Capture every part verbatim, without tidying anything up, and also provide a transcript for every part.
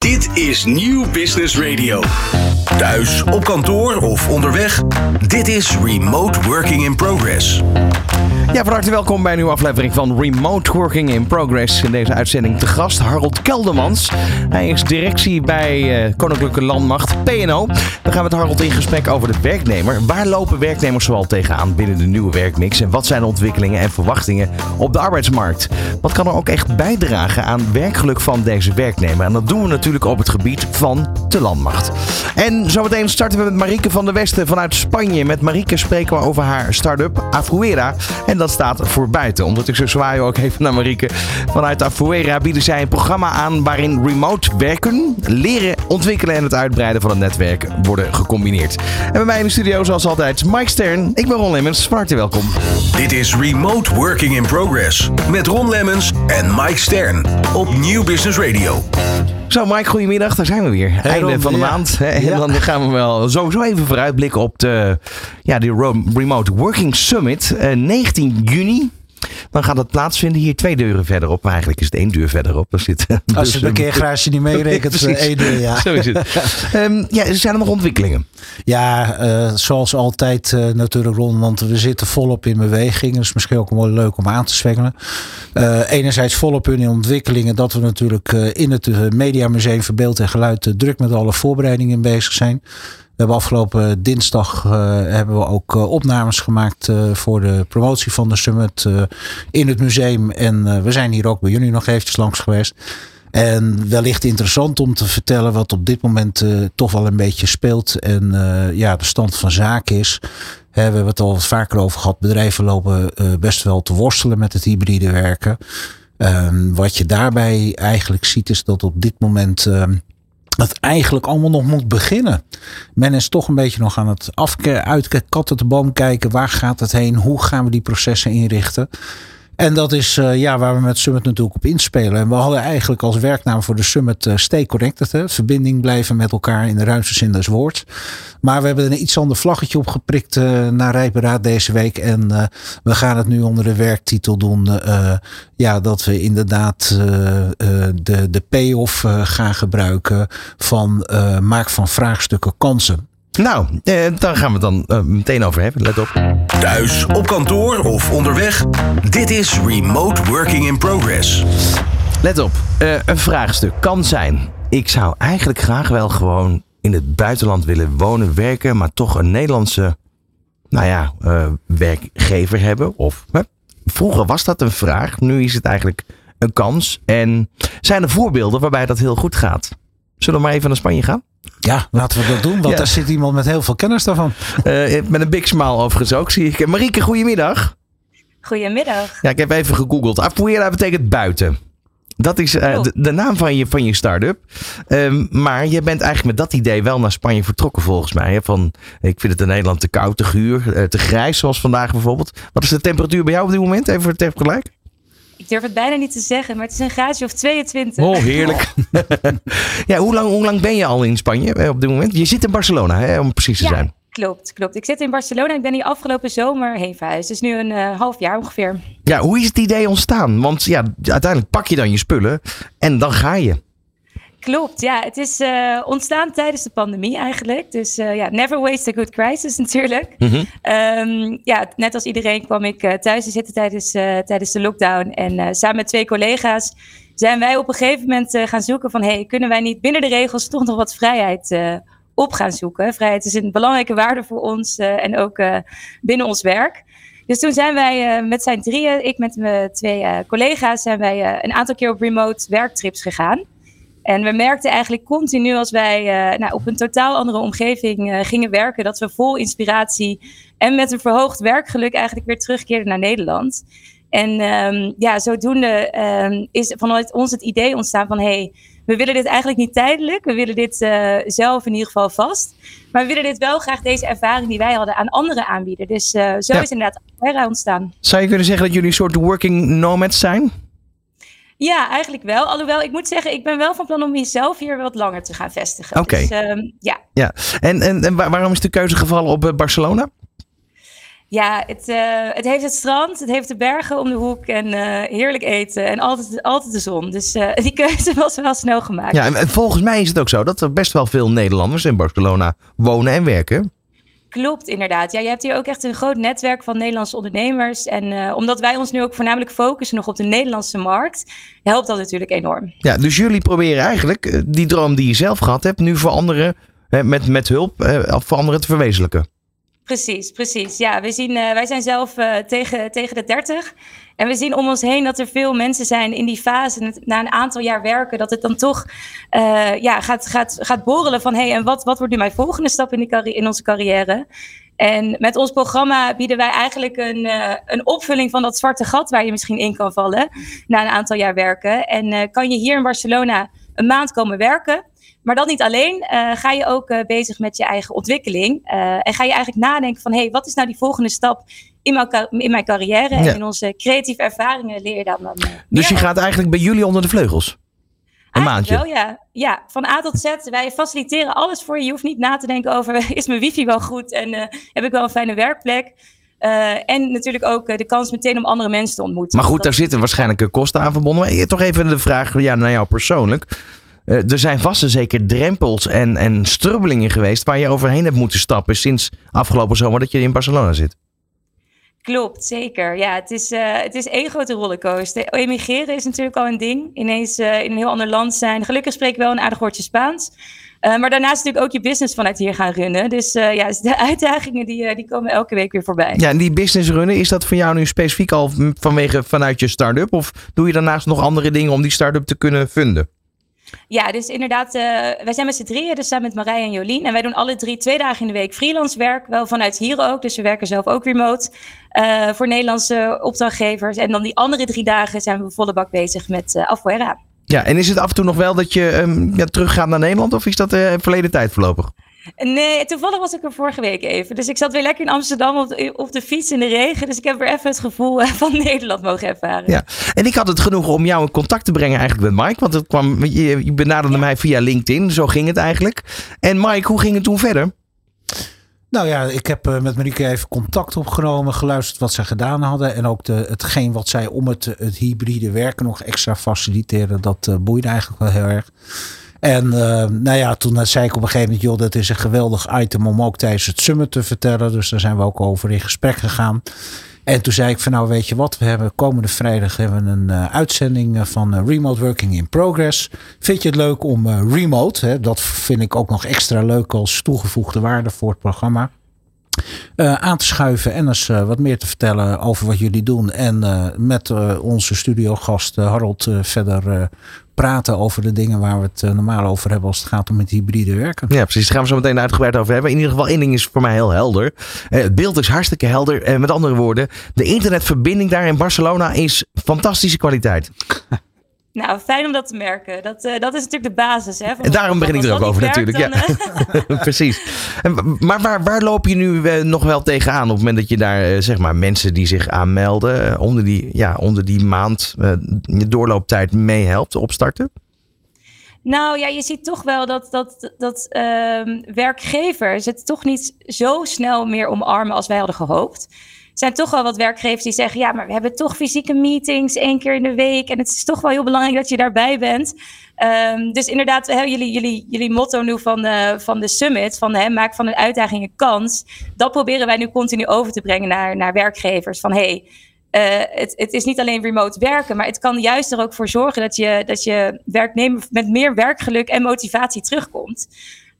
Dit is New Business Radio. Thuis, op kantoor of onderweg. Dit is Remote Working in Progress. Ja, van harte welkom bij een nieuwe aflevering van Remote Working in Progress. In deze uitzending te gast Harold Keldermans. Hij is directie bij uh, Koninklijke Landmacht, P en O. Dan gaan we met Harold in gesprek over de werknemer. Waar lopen werknemers zoal tegenaan binnen de nieuwe werkmix? En wat zijn de ontwikkelingen en verwachtingen op de arbeidsmarkt? Wat kan er ook echt bijdragen aan werkgeluk van deze werknemer? En dat doen we natuurlijk op het gebied van de landmacht. En zometeen starten we met Marieke van der Westen vanuit Spanje. Met Marieke spreken we over haar start-up Afuera. En dat staat voor buiten. Omdat ik zo zwaai ook even naar Marieke. Vanuit Afuera bieden zij een programma aan waarin remote werken, leren, ontwikkelen en het uitbreiden van het netwerk worden gecombineerd. En bij mij in de studio zoals altijd Mike Stern. Ik ben Ron Lemmens. Van harte welkom. Dit is Remote Working in Progress met Ron Lemmens en Mike Stern op New Business Radio. Zo Mike, goedemiddag. Daar zijn we weer. Hey, Einde Ron, van de ja. maand. Hè? En ja. dan gaan we wel sowieso even vooruitblikken op de, ja, de Remote Working Summit. Uh, negentien juni. Dan gaat dat plaatsvinden hier twee deuren verderop. Maar eigenlijk is het één deur verderop. Dan zit, dus, als je het parkeergarage niet meerekent, nee, één deur, ja. Zo is het. um, ja, zijn er nog ontwikkelingen? Ja, uh, zoals altijd uh, natuurlijk Ron. Want we zitten volop in beweging. Dat is misschien ook wel leuk om aan te zwengelen. Uh, enerzijds volop in ontwikkelingen. Dat we natuurlijk uh, in het uh, Media Museum voor Beeld en Geluid uh, druk met alle voorbereidingen bezig zijn. We hebben afgelopen dinsdag uh, hebben we ook uh, opnames gemaakt uh, voor de promotie van de summit uh, in het museum. En uh, we zijn hier ook bij jullie nog eventjes langs geweest. En wellicht interessant om te vertellen wat op dit moment uh, toch wel een beetje speelt. En uh, ja, de stand van zaken is. He, we hebben het al vaker over gehad. Bedrijven lopen uh, best wel te worstelen met het hybride werken. Um, wat je daarbij eigenlijk ziet is dat op dit moment... Uh, dat eigenlijk allemaal nog moet beginnen. Men is toch een beetje nog aan het afke- uitke- katten de boom kijken. Waar gaat het heen? Hoe gaan we die processen inrichten? En dat is uh, ja, waar we met Summit natuurlijk op inspelen. En we hadden eigenlijk als werknaam voor de Summit uh, Stay Connected. Hè? Verbinding blijven met elkaar in de ruimste zin des woords. Maar we hebben er een iets ander vlaggetje op geprikt uh, naar Rijpenraad deze week. En uh, we gaan het nu onder de werktitel doen. Uh, ja, dat we inderdaad uh, uh, de, de payoff uh, gaan gebruiken van uh, maak van vraagstukken kansen. Nou, eh, daar gaan we het dan uh, meteen over hebben. Let op. Thuis, op kantoor of onderweg. Dit is Remote Working in Progress. Let op. Uh, een vraagstuk kan zijn. Ik zou eigenlijk graag wel gewoon in het buitenland willen wonen, werken. Maar toch een Nederlandse nou ja, uh, werkgever hebben. Of, hè? Vroeger was dat een vraag. Nu is het eigenlijk een kans. En zijn er voorbeelden waarbij dat heel goed gaat? Zullen we maar even naar Spanje gaan? Ja, laten we dat doen, want ja. daar zit iemand met heel veel kennis daarvan. Uh, met een big smile overigens ook, zie ik. Marieke, goedemiddag. Goedemiddag. Ja, ik heb even gegoogeld. Afuera betekent buiten. Dat is uh, oh. de, de naam van je, van je start-up. Um, maar je bent eigenlijk met dat idee wel naar Spanje vertrokken volgens mij. Hè? Van, ik vind het in Nederland te koud, te guur, uh, te grijs zoals vandaag bijvoorbeeld. Wat is de temperatuur bij jou op dit moment? Even voor het vergelijk. Ik durf het bijna niet te zeggen, maar het is een graadje of tweeëntwintig. Oh, heerlijk. Ja, hoe lang, hoe lang ben je al in Spanje op dit moment? Je zit in Barcelona, hè, om precies te ja, zijn. Klopt, klopt. Ik zit in Barcelona. Ik ben hier afgelopen zomer heen verhuisd. Dus nu een uh, half jaar ongeveer. Ja, hoe is het idee ontstaan? Want ja, uiteindelijk pak je dan je spullen en dan ga je. Klopt, ja. Het is uh, ontstaan tijdens de pandemie eigenlijk. Dus ja, uh, yeah, never waste a good crisis natuurlijk. Mm-hmm. Um, ja, net als iedereen kwam ik uh, thuis te zitten tijdens, uh, tijdens de lockdown. En uh, samen met twee collega's zijn wij op een gegeven moment uh, gaan zoeken van... hey, kunnen wij niet binnen de regels toch nog wat vrijheid uh, op gaan zoeken? Vrijheid is een belangrijke waarde voor ons uh, en ook uh, binnen ons werk. Dus toen zijn wij uh, met zijn drieën, ik met mijn twee uh, collega's... zijn wij uh, een aantal keer op remote werktrips gegaan. En we merkten eigenlijk continu als wij uh, nou, op een totaal andere omgeving uh, gingen werken... dat we vol inspiratie en met een verhoogd werkgeluk eigenlijk weer terugkeerden naar Nederland. En um, ja, zodoende um, is vanuit ons het idee ontstaan van... hey, we willen dit eigenlijk niet tijdelijk. We willen dit uh, zelf in ieder geval vast. Maar we willen dit wel graag deze ervaring die wij hadden aan anderen aanbieden. Dus uh, zo ja. is inderdaad Afuera ontstaan. Zou je kunnen zeggen dat jullie een soort working nomads zijn? Ja, eigenlijk wel. Alhoewel, ik moet zeggen, ik ben wel van plan om mezelf hier wat langer te gaan vestigen. Oké. Okay. Dus, um, ja. ja. En, en, en waarom is de keuze gevallen op Barcelona? Ja, het, uh, het heeft het strand, het heeft de bergen om de hoek en uh, heerlijk eten en altijd, altijd de zon. Dus uh, die keuze was wel snel gemaakt. Ja, en volgens mij is het ook zo dat er best wel veel Nederlanders in Barcelona wonen en werken. Klopt, inderdaad. Ja, je hebt hier ook echt een groot netwerk van Nederlandse ondernemers. En uh, omdat wij ons nu ook voornamelijk focussen nog op de Nederlandse markt, helpt dat natuurlijk enorm. Ja, dus jullie proberen eigenlijk die droom die je zelf gehad hebt nu voor anderen, hè, met, met hulp, hè, voor anderen te verwezenlijken. Precies, precies. Ja, we zien, uh, wij zijn zelf uh, tegen, tegen de dertig. En we zien om ons heen dat er veel mensen zijn in die fase. En na een aantal jaar werken, dat het dan toch uh, ja, gaat, gaat, gaat borrelen van... hey, en wat, wat wordt nu mijn volgende stap in, die carri- in onze carrière? En met ons programma bieden wij eigenlijk een, uh, een opvulling van dat zwarte gat... waar je misschien in kan vallen na een aantal jaar werken. En uh, kan je hier in Barcelona een maand komen werken... Maar dat niet alleen, uh, ga je ook uh, bezig met je eigen ontwikkeling. Uh, en ga je eigenlijk nadenken van, hé, hey, wat is nou die volgende stap in mijn, car- in mijn carrière? Ja. En in onze creatieve ervaringen leer je daar dan mee. Dus je gaat eigenlijk bij jullie onder de vleugels? Een maandje? Wel, ja. Ja, van A tot Z. Wij faciliteren alles voor je. Je hoeft niet na te denken over, is mijn wifi wel goed? En uh, heb ik wel een fijne werkplek? Uh, en natuurlijk ook uh, de kans meteen om andere mensen te ontmoeten. Maar goed, dat daar zitten waarschijnlijk kosten aan verbonden. Maar toch even de vraag ja, naar jou persoonlijk. Uh, er zijn vast en zeker drempels en, en strubbelingen geweest... waar je overheen hebt moeten stappen sinds afgelopen zomer dat je in Barcelona zit. Klopt, zeker. Ja, het is, uh, het is één grote rollercoaster. Emigreren is natuurlijk al een ding. Ineens uh, in een heel ander land zijn. Gelukkig spreek ik wel een aardig woordje Spaans. Uh, maar daarnaast natuurlijk ook je business vanuit hier gaan runnen. Dus uh, ja, de uitdagingen die, uh, die komen elke week weer voorbij. Ja, en die business runnen, is dat voor jou nu specifiek al vanwege vanuit je start-up? Of doe je daarnaast nog andere dingen om die start-up te kunnen funden? Ja, dus inderdaad, uh, wij zijn met z'n drieën, dus samen met Marije en Jolien. En wij doen alle drie twee dagen in de week freelance werk. Wel vanuit hier ook, dus we werken zelf ook remote uh, voor Nederlandse opdrachtgevers. En dan die andere drie dagen zijn we volle bak bezig met uh, Afuera. Ja, en is het af en toe nog wel dat je um, ja, teruggaat naar Nederland of is dat uh, verleden tijd voorlopig? Nee, toevallig was ik er vorige week even. Dus ik zat weer lekker in Amsterdam op de, op de fiets in de regen. Dus ik heb weer even het gevoel van Nederland mogen ervaren. Ja, en ik had het genoegen om jou in contact te brengen eigenlijk met Mike. Want het kwam, je, je benaderde ja. mij via LinkedIn. Zo ging het eigenlijk. En Mike, hoe ging het toen verder? Nou ja, ik heb met Marieke even contact opgenomen. Geluisterd wat zij gedaan hadden. En ook de, hetgeen wat zij om het, het hybride werken nog extra faciliteren. Dat boeide eigenlijk wel heel erg. En uh, nou ja, toen zei ik op een gegeven moment... joh, dat is een geweldig item om ook tijdens het summit te vertellen. Dus daar zijn we ook over in gesprek gegaan. En toen zei ik van nou weet je wat, we hebben komende vrijdag hebben we een uh, uitzending van uh, Remote Working in Progress. Vind je het leuk om uh, remote, hè, dat vind ik ook nog extra leuk als toegevoegde waarde voor het programma. Uh, aan te schuiven en eens uh, wat meer te vertellen over wat jullie doen. En uh, met uh, onze studiogast uh, Harold uh, verder uh, praten over de dingen waar we het uh, normaal over hebben als het gaat om het hybride werken. Ja, precies. Daar gaan we zo meteen uitgebreid over hebben. In ieder geval, één ding is voor mij heel helder. Uh, het beeld is hartstikke helder. En uh, met andere woorden, de internetverbinding daar in Barcelona is fantastische kwaliteit. Nou, fijn om dat te merken. Dat, uh, dat is natuurlijk de basis. Hè, van en daarom begin ik er ook over natuurlijk. Dan, ja. uh... Precies. En, maar waar, waar loop je nu uh, nog wel tegenaan? Op het moment dat je daar uh, zeg maar mensen die zich aanmelden... Uh, onder, die, ja, onder die maand uh, doorlooptijd mee helpt opstarten? Nou ja, je ziet toch wel dat, dat, dat uh, werkgevers het toch niet zo snel meer omarmen als wij hadden gehoopt. Er zijn toch wel wat werkgevers die zeggen... ja, maar we hebben toch fysieke meetings één keer in de week... en het is toch wel heel belangrijk dat je daarbij bent. Um, dus inderdaad, he, jullie, jullie, jullie motto nu van, uh, van de summit... van he, maak van een uitdaging een kans... dat proberen wij nu continu over te brengen naar, naar werkgevers. Van hey, uh, het, het is niet alleen remote werken... maar het kan juist er ook voor zorgen... dat je, dat je werknemer met meer werkgeluk en motivatie terugkomt.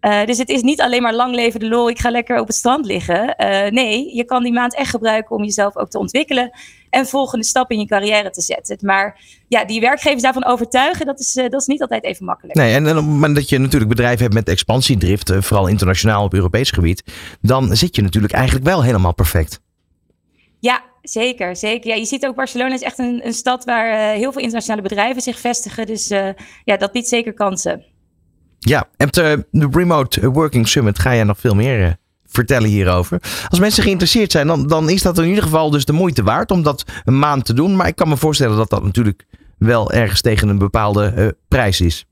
Uh, dus het is niet alleen maar lang leven de lol, ik ga lekker op het strand liggen. Uh, nee, je kan die maand echt gebruiken om jezelf ook te ontwikkelen en volgende stap in je carrière te zetten. Maar ja, die werkgevers daarvan overtuigen, dat is, uh, dat is niet altijd even makkelijk. Nee, en op het moment dat je natuurlijk bedrijven hebt met expansiedrift, vooral internationaal op Europees gebied, dan zit je natuurlijk eigenlijk wel helemaal perfect. Ja, zeker, zeker. Ja, je ziet ook Barcelona is echt een, een stad waar uh, heel veel internationale bedrijven zich vestigen. Dus uh, ja, dat biedt zeker kansen. Ja, en de Remote Working Summit ga jij nog veel meer uh, vertellen hierover. Als mensen geïnteresseerd zijn, dan, dan is dat in ieder geval dus de moeite waard om dat een maand te doen. Maar ik kan me voorstellen dat dat natuurlijk wel ergens tegen een bepaalde uh, prijs is.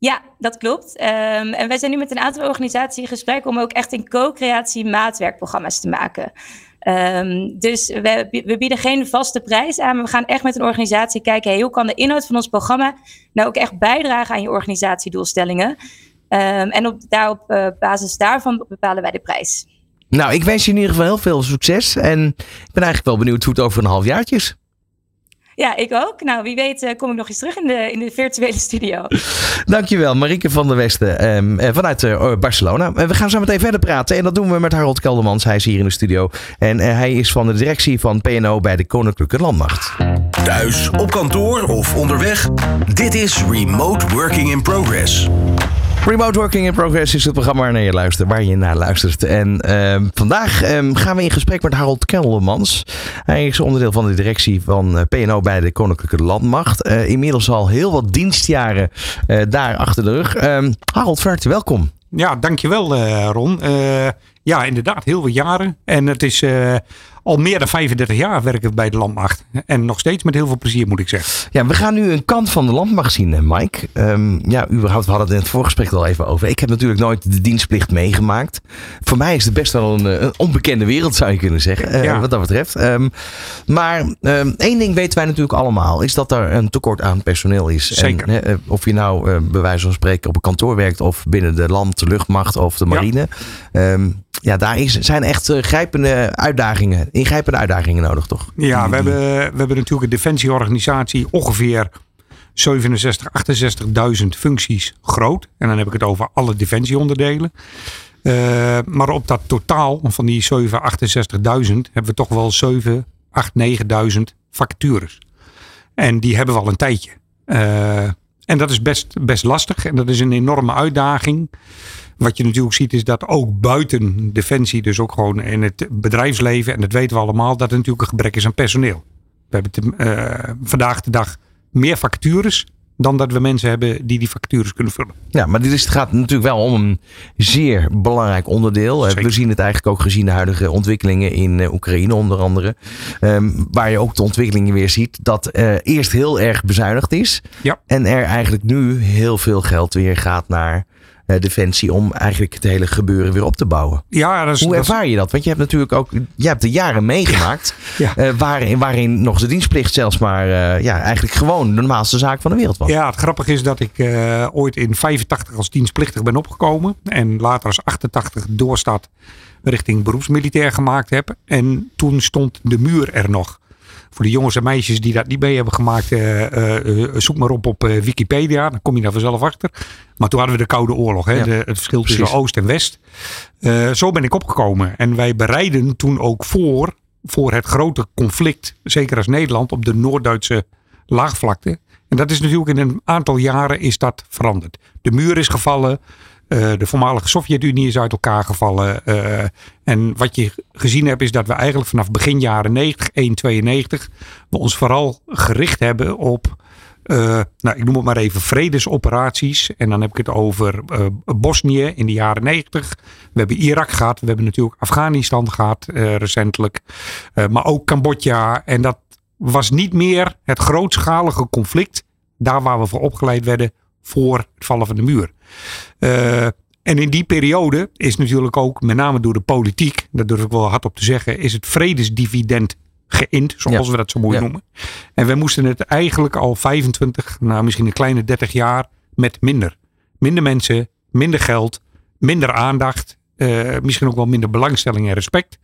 Ja, dat klopt. Um, en wij zijn nu met een aantal organisaties in gesprek om ook echt in co-creatie maatwerkprogramma's te maken. Um, dus we, we bieden geen vaste prijs aan, maar we gaan echt met een organisatie kijken, hey, hoe kan de inhoud van ons programma nou ook echt bijdragen aan je organisatiedoelstellingen? Um, en op daarop, uh, basis daarvan bepalen wij de prijs. Nou, ik wens je in ieder geval heel veel succes en ik ben eigenlijk wel benieuwd hoe het over een half jaartje is. Ja, ik ook. Nou, wie weet kom ik nog eens terug in de, in de virtuele studio. Dankjewel, Marieke van der Westen um, vanuit uh, Barcelona. We gaan zo meteen verder praten en dat doen we met Harold Keldermans. Hij is hier in de studio en uh, hij is van de directie van P N O bij de Koninklijke Landmacht. Thuis, op kantoor of onderweg. Dit is Remote Working in Progress. Remote Working in Progress is het programma waar je, luistert, waar je naar luistert. En uh, vandaag um, gaan we in gesprek met Harold Keldermans. Hij is onderdeel van de directie van P N O bij de Koninklijke Landmacht. Uh, inmiddels al heel wat dienstjaren uh, daar achter de rug. Um, Harold, van harte welkom. Ja, dankjewel uh, Ron. Uh, ja, inderdaad, heel veel jaren. En het is uh, al meer dan vijfendertig jaar werk ik bij de Landmacht. En nog steeds met heel veel plezier, moet ik zeggen. Ja, we gaan nu een kant van de Landmacht zien, Mike. Um, ja, überhaupt, we hadden het in het voorgesprek al even over. Ik heb natuurlijk nooit de dienstplicht meegemaakt. Voor mij is het best wel een, een onbekende wereld, zou je kunnen zeggen. Uh, ja. Wat dat betreft. Um, maar um, één ding weten wij natuurlijk allemaal. Is dat er een tekort aan personeel is. Zeker. En, uh, of je nou uh, bij wijze van spreken op een kantoor werkt. Of binnen de land, de luchtmacht of de marine. Ja. Um, Ja, daar is, zijn echt grijpende uitdagingen, ingrijpende uitdagingen nodig, toch? Ja, we hebben, we hebben natuurlijk een defensieorganisatie ongeveer zevenenzestig, achtenzestigduizend functies groot. En dan heb ik het over alle defensieonderdelen. Uh, maar op dat totaal van die zevenenzestig, achtenzestigduizend hebben we toch wel zeven, acht, negenduizend vacatures. En die hebben we al een tijdje. Uh, en dat is best, best lastig en dat is een enorme uitdaging. Wat je natuurlijk ziet is dat ook buiten Defensie, dus ook gewoon in het bedrijfsleven, en dat weten we allemaal, dat er natuurlijk een gebrek is aan personeel. We hebben te, uh, vandaag de dag meer vacatures dan dat we mensen hebben die die vacatures kunnen vullen. Ja, maar dit is, het gaat natuurlijk wel om een zeer belangrijk onderdeel. Zeker. We zien het eigenlijk ook gezien de huidige ontwikkelingen in Oekraïne onder andere. Um, waar je ook de ontwikkelingen weer ziet dat uh, eerst heel erg bezuinigd is. Ja. En er eigenlijk nu heel veel geld weer gaat naar Defensie om eigenlijk het hele gebeuren weer op te bouwen. Ja, dat is, hoe ervaar dat is, je dat? Want je hebt natuurlijk ook, je hebt de jaren meegemaakt ja, ja. Uh, waarin, waarin nog de dienstplicht zelfs maar uh, ja, eigenlijk gewoon de normaalste zaak van de wereld was. Ja, het grappige is dat ik uh, ooit in vijfentachtig als dienstplichtig ben opgekomen en later als achtentachtig doorstad richting beroepsmilitair gemaakt heb. En toen stond de muur er nog. Voor de jongens en meisjes die dat niet mee hebben gemaakt, uh, uh, zoek maar op op Wikipedia. Dan kom je daar vanzelf achter. Maar toen hadden we de Koude Oorlog. Hè? Ja, de, het verschil precies tussen Oost en West. Uh, zo ben ik opgekomen. En wij bereiden toen ook voor, voor het grote conflict, zeker als Nederland, op de Noord-Duitse laagvlakte. En dat is natuurlijk in een aantal jaren is dat veranderd. De muur is gevallen. Uh, de voormalige Sovjet-Unie is uit elkaar gevallen. Uh, en wat je gezien hebt is dat we eigenlijk vanaf begin jaren negentig, één, tweeënnegentig, we ons vooral gericht hebben op, uh, nou, ik noem het maar even vredesoperaties. En dan heb ik het over uh, Bosnië in de jaren negentig. We hebben Irak gehad. We hebben natuurlijk Afghanistan gehad uh, recentelijk. Uh, maar ook Cambodja. En dat was niet meer het grootschalige conflict. Daar waar we voor opgeleid werden voor het vallen van de muur. Uh, en in die periode is natuurlijk ook, met name door de politiek, daar durf ik wel hard op te zeggen, is het vredesdividend geïnd, zoals ja. we dat zo mooi ja. noemen. En wij moesten het eigenlijk al vijfentwintig, nou misschien een kleine dertig jaar, met minder. Minder mensen, minder geld, minder aandacht, uh, misschien ook wel minder belangstelling en respect.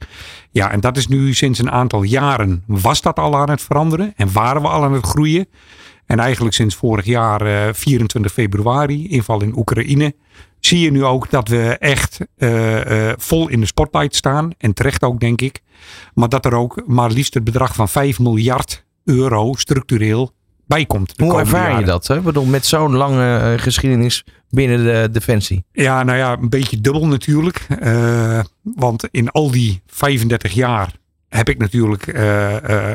Ja, en dat is nu sinds een aantal jaren, was dat al aan het veranderen en waren we al aan het groeien. En eigenlijk sinds vorig jaar uh, vierentwintig februari, inval in Oekraïne, zie je nu ook dat we echt uh, uh, vol in de spotlight staan. En terecht ook, denk ik. Maar dat er ook maar liefst het bedrag van vijf miljard euro structureel bij komt. Hoe ervaar jaren. je dat? Hè? Ik bedoel, met zo'n lange uh, geschiedenis binnen de Defensie. Ja, nou ja, een beetje dubbel natuurlijk. Uh, want in al die vijfendertig jaar... heb ik natuurlijk uh, uh,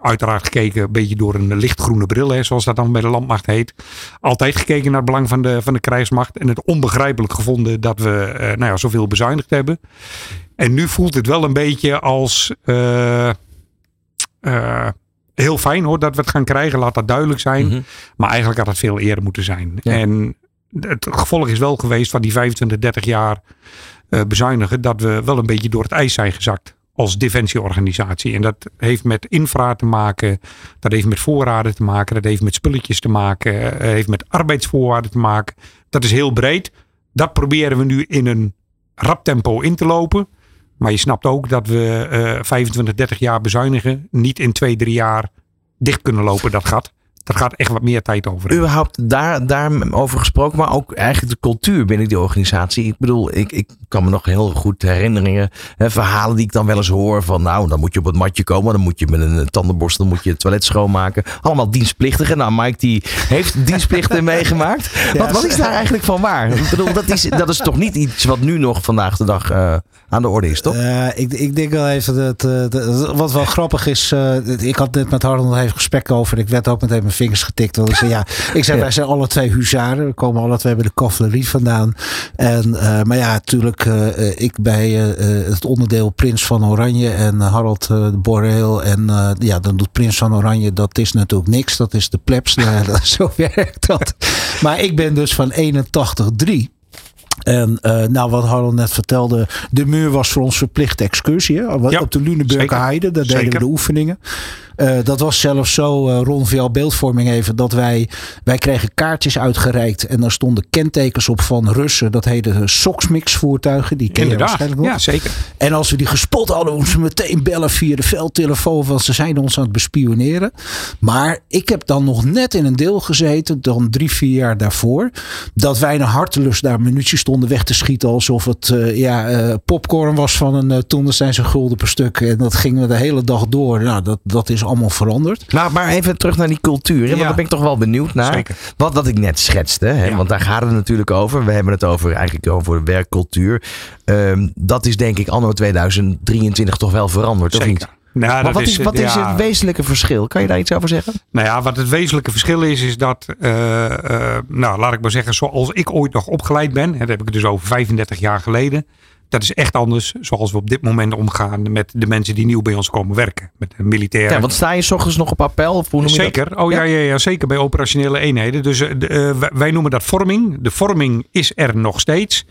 uiteraard gekeken een beetje door een lichtgroene bril, hè, zoals dat dan bij de Landmacht heet. Altijd gekeken naar het belang van de, van de krijgsmacht en het onbegrijpelijk gevonden dat we uh, nou ja, zoveel bezuinigd hebben. En nu voelt het wel een beetje als uh, uh, heel fijn hoor dat we het gaan krijgen, laat dat duidelijk zijn. Mm-hmm. Maar eigenlijk had het veel eerder moeten zijn. Ja. En het gevolg is wel geweest van die vijfentwintig, dertig jaar uh, bezuinigen, dat we wel een beetje door het ijs zijn gezakt als defensieorganisatie. En dat heeft met infra te maken, dat heeft met voorraden te maken, dat heeft met spulletjes te maken, dat heeft met arbeidsvoorwaarden te maken. Dat is heel breed. Dat proberen we nu in een rap tempo in te lopen. Maar je snapt ook dat we uh, vijfentwintig, dertig jaar bezuinigen niet in twee, drie jaar dicht kunnen lopen, dat gat. Daar gaat echt wat meer tijd over. Überhaupt daar, daarover gesproken, maar ook eigenlijk de cultuur binnen die organisatie. Ik bedoel, ik, ik kan me nog heel goed herinneringen, hè, verhalen die ik dan wel eens hoor van, nou, dan moet je op het matje komen, dan moet je met een tandenborstel, dan moet je het toilet schoonmaken. Allemaal dienstplichtigen. Nou, Mike die heeft dienstplichten meegemaakt. Ja, wat, wat is daar eigenlijk van waar? Ik bedoel, dat is, dat is toch niet iets wat nu nog vandaag de dag uh, aan de orde is, toch? Uh, ik, ik denk wel even dat, uh, dat wat wel grappig is, uh, ik had dit met Harold even gesprek over, ik werd ook meteen mijn vingers getikt. Want ik zei, ja, ik zei, wij zijn alle twee huzaren. We komen alle twee bij de cavalerie vandaan. En, uh, maar ja, natuurlijk, uh, ik bij uh, het onderdeel Prins van Oranje en Harold uh, Boreel. En uh, ja, dan doet Prins van Oranje, dat is natuurlijk niks. Dat is de plebs. Nou, dat, zo werkt dat. Maar ik ben dus van eenentachtig drie. En uh, nou, wat Harold net vertelde, de muur was voor ons verplichte excursie. Hè? Ja, op de Luneburger Heide, daar deden zeker. We de oefeningen. Uh, dat was zelfs zo, uh, Ron, voor jouw beeldvorming even, dat wij, wij kregen kaartjes uitgereikt en daar stonden kentekens op van Russen. Dat heette Soxmix-voertuigen, die ken je waarschijnlijk nog. Ja, zeker. En als we die gespot hadden, moesten we meteen bellen via de veldtelefoon, want ze zijn ons aan het bespioneren. Maar ik heb dan nog net in een deel gezeten, dan drie, vier jaar daarvoor, dat wij naar hartelust daar minuutjes stonden weg te schieten, alsof het uh, ja, uh, popcorn was van een uh, toen, er zijn ze gulden per stuk. En dat gingen we de hele dag door. Nou, dat, dat is allemaal veranderd. Nou, maar even terug naar die cultuur. Hè? Want ja. Daar ben ik toch wel benieuwd naar. Zeker. Wat dat ik net schetste. Hè? Ja. Want daar gaat het natuurlijk over. We hebben het over eigenlijk over werkcultuur. Um, dat is denk ik anno tweeduizend drieëntwintig toch wel veranderd. Zeker. Of niet? Nou, maar dat wat is, wat ja. is het wezenlijke verschil? Kan je daar iets over zeggen? Nou ja, wat het wezenlijke verschil is, is dat, uh, uh, nou, laat ik maar zeggen, zoals ik ooit nog opgeleid ben, en dat heb ik dus over vijfendertig jaar geleden, dat is echt anders zoals we op dit moment omgaan met de mensen die nieuw bij ons komen werken. Met de militairen. Ja, want sta je 's ochtends nog op appel? Of hoe noem je zeker. Dat? Oh, ja. Ja, ja, zeker bij operationele eenheden. Dus uh, wij noemen dat vorming. De vorming is er nog steeds.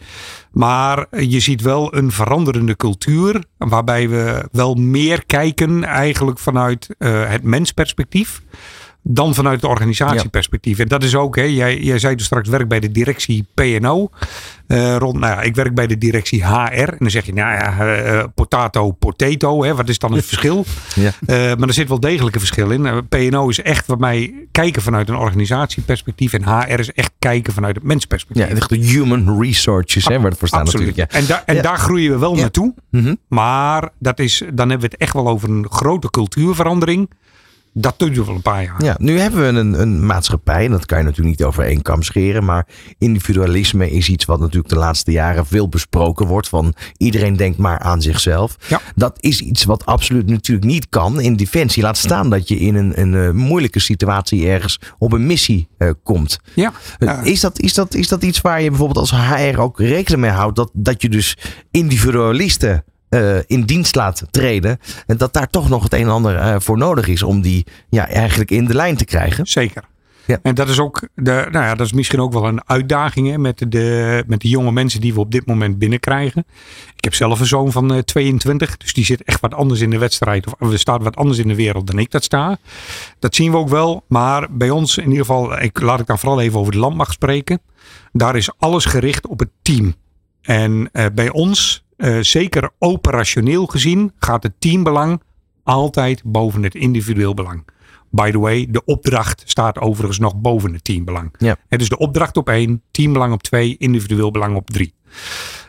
Maar je ziet wel een veranderende cultuur. Waarbij we wel meer kijken eigenlijk vanuit uh, het mensperspectief. Dan vanuit het organisatieperspectief. Ja. En dat is ook, hè, jij, jij zei dus straks, werk bij de directie P en O. Uh, rond, nou ja, ik werk bij de directie H R. En dan zeg je, nou ja, uh, potato, potato. Hè, wat is dan het verschil? Ja. Uh, maar er zit wel degelijk een verschil in. Uh, P en O is echt wat mij kijken vanuit een organisatieperspectief. En H R is echt kijken vanuit het mensperspectief. Ja, echt de human resources. Hè, waar het voor staan natuurlijk. Ja. En, da- en ja. daar groeien we wel ja. naartoe. Mm-hmm. Maar dat is, dan hebben we het echt wel over een grote cultuurverandering. Dat duurt wel een paar jaar. Ja, nu hebben we een, een maatschappij. En dat kan je natuurlijk niet over één kam scheren. Maar individualisme is iets wat natuurlijk de laatste jaren veel besproken wordt. Van iedereen denkt maar aan zichzelf. Ja. Dat is iets wat absoluut natuurlijk niet kan in defensie. Laat staan dat je in een, een uh, moeilijke situatie ergens op een missie uh, komt. Ja. Uh, is, dat, is, dat, is dat iets waar je bijvoorbeeld als H R ook rekening mee houdt? Dat, dat je dus individualisten Uh, in dienst laat treden. En dat daar toch nog het een en ander uh, voor nodig is. Om die ja, eigenlijk in de lijn te krijgen. Zeker. Ja. En dat is ook de, nou ja, dat is misschien ook wel een uitdaging. Hè, met, de, met de jonge mensen die we op dit moment binnenkrijgen. Ik heb zelf een zoon van uh, tweeëntwintig. Dus die zit echt wat anders in de wedstrijd. Of er staat wat anders in de wereld dan ik dat sta. Dat zien we ook wel. Maar bij ons in ieder geval. Ik, laat ik dan vooral even over de landmacht spreken. Daar is alles gericht op het team. En uh, bij ons. Uh, zeker operationeel gezien gaat het teambelang altijd boven het individueel belang. By the way, de opdracht staat overigens nog boven het teambelang. Ja. He, dus de opdracht op één, teambelang op twee, individueel belang op drie.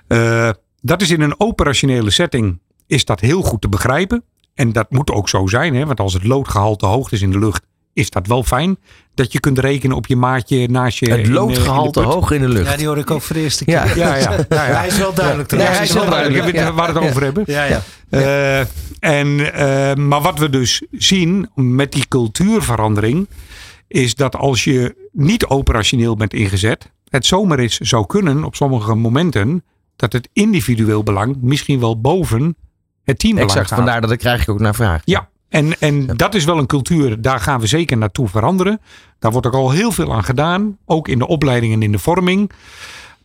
Uh, dat is in een operationele setting is dat heel goed te begrijpen. En dat moet ook zo zijn. Hè? Want als het loodgehalte hoog is in de lucht, is dat wel fijn dat je kunt rekenen op je maatje naast je. Het loodgehalte hoog in de lucht. Ja, die hoor ik ook voor de eerste keer. Ja, ja, ja, ja, ja. Hij is wel duidelijk. Ja, hij is wel duidelijk. Ja. Waar we het over hebben. Ja, ja. Uh, en, uh, maar wat we dus zien met die cultuurverandering is dat als je niet operationeel bent ingezet, het zomaar eens zou kunnen op sommige momenten dat het individueel belang misschien wel boven het teambelang gaat. Exact, vandaar dat ik eigenlijk ook naar vraag. Ja. En, en ja. dat is wel een cultuur, daar gaan we zeker naartoe veranderen. Daar wordt ook al heel veel aan gedaan. Ook in de opleiding en in de vorming.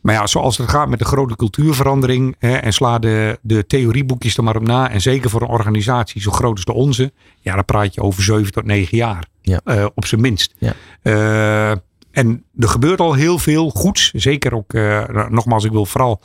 Maar ja, zoals het gaat met de grote cultuurverandering. Hè, en sla de, de theorieboekjes er maar op na. En zeker voor een organisatie zo groot als de onze. Ja, dan praat je over zeven tot negen jaar. Ja. Uh, op zijn minst. Ja. Uh, en er gebeurt al heel veel goeds. Zeker ook, uh, nogmaals, ik wil vooral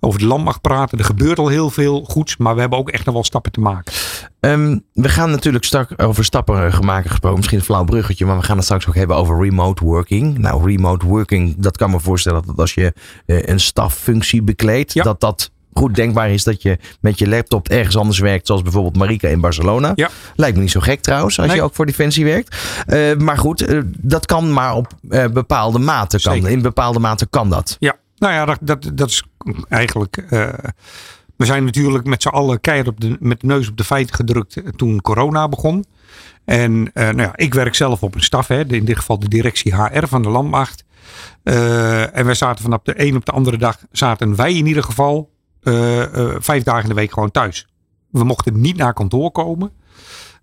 over de landmacht praten. Er gebeurt al heel veel goeds. Maar we hebben ook echt nog wel stappen te maken. Um, we gaan natuurlijk straks over stappen gemaakt gesproken. Misschien een flauw bruggetje. Maar we gaan het straks ook hebben over remote working. Nou, remote working. Dat kan me voorstellen dat als je uh, een staffunctie bekleedt. Ja. Dat dat goed denkbaar is dat je met je laptop ergens anders werkt. Zoals bijvoorbeeld Marieke in Barcelona. Ja. Lijkt me niet zo gek trouwens. Als nee. je ook voor Defensie werkt. Uh, maar goed, uh, dat kan maar op uh, bepaalde mate. Kan. In bepaalde mate kan dat. Ja, nou ja, dat, dat, dat is eigenlijk... Uh, we zijn natuurlijk met z'n allen keihard op de, met de neus op de feiten gedrukt toen corona begon. En uh, nou ja, ik werk zelf op een staf. Hè, in dit geval de directie H R van de Landmacht. Uh, en wij zaten vanaf de een op de andere dag... zaten wij in ieder geval... Uh, uh, vijf dagen in de week gewoon thuis. We mochten niet naar kantoor komen.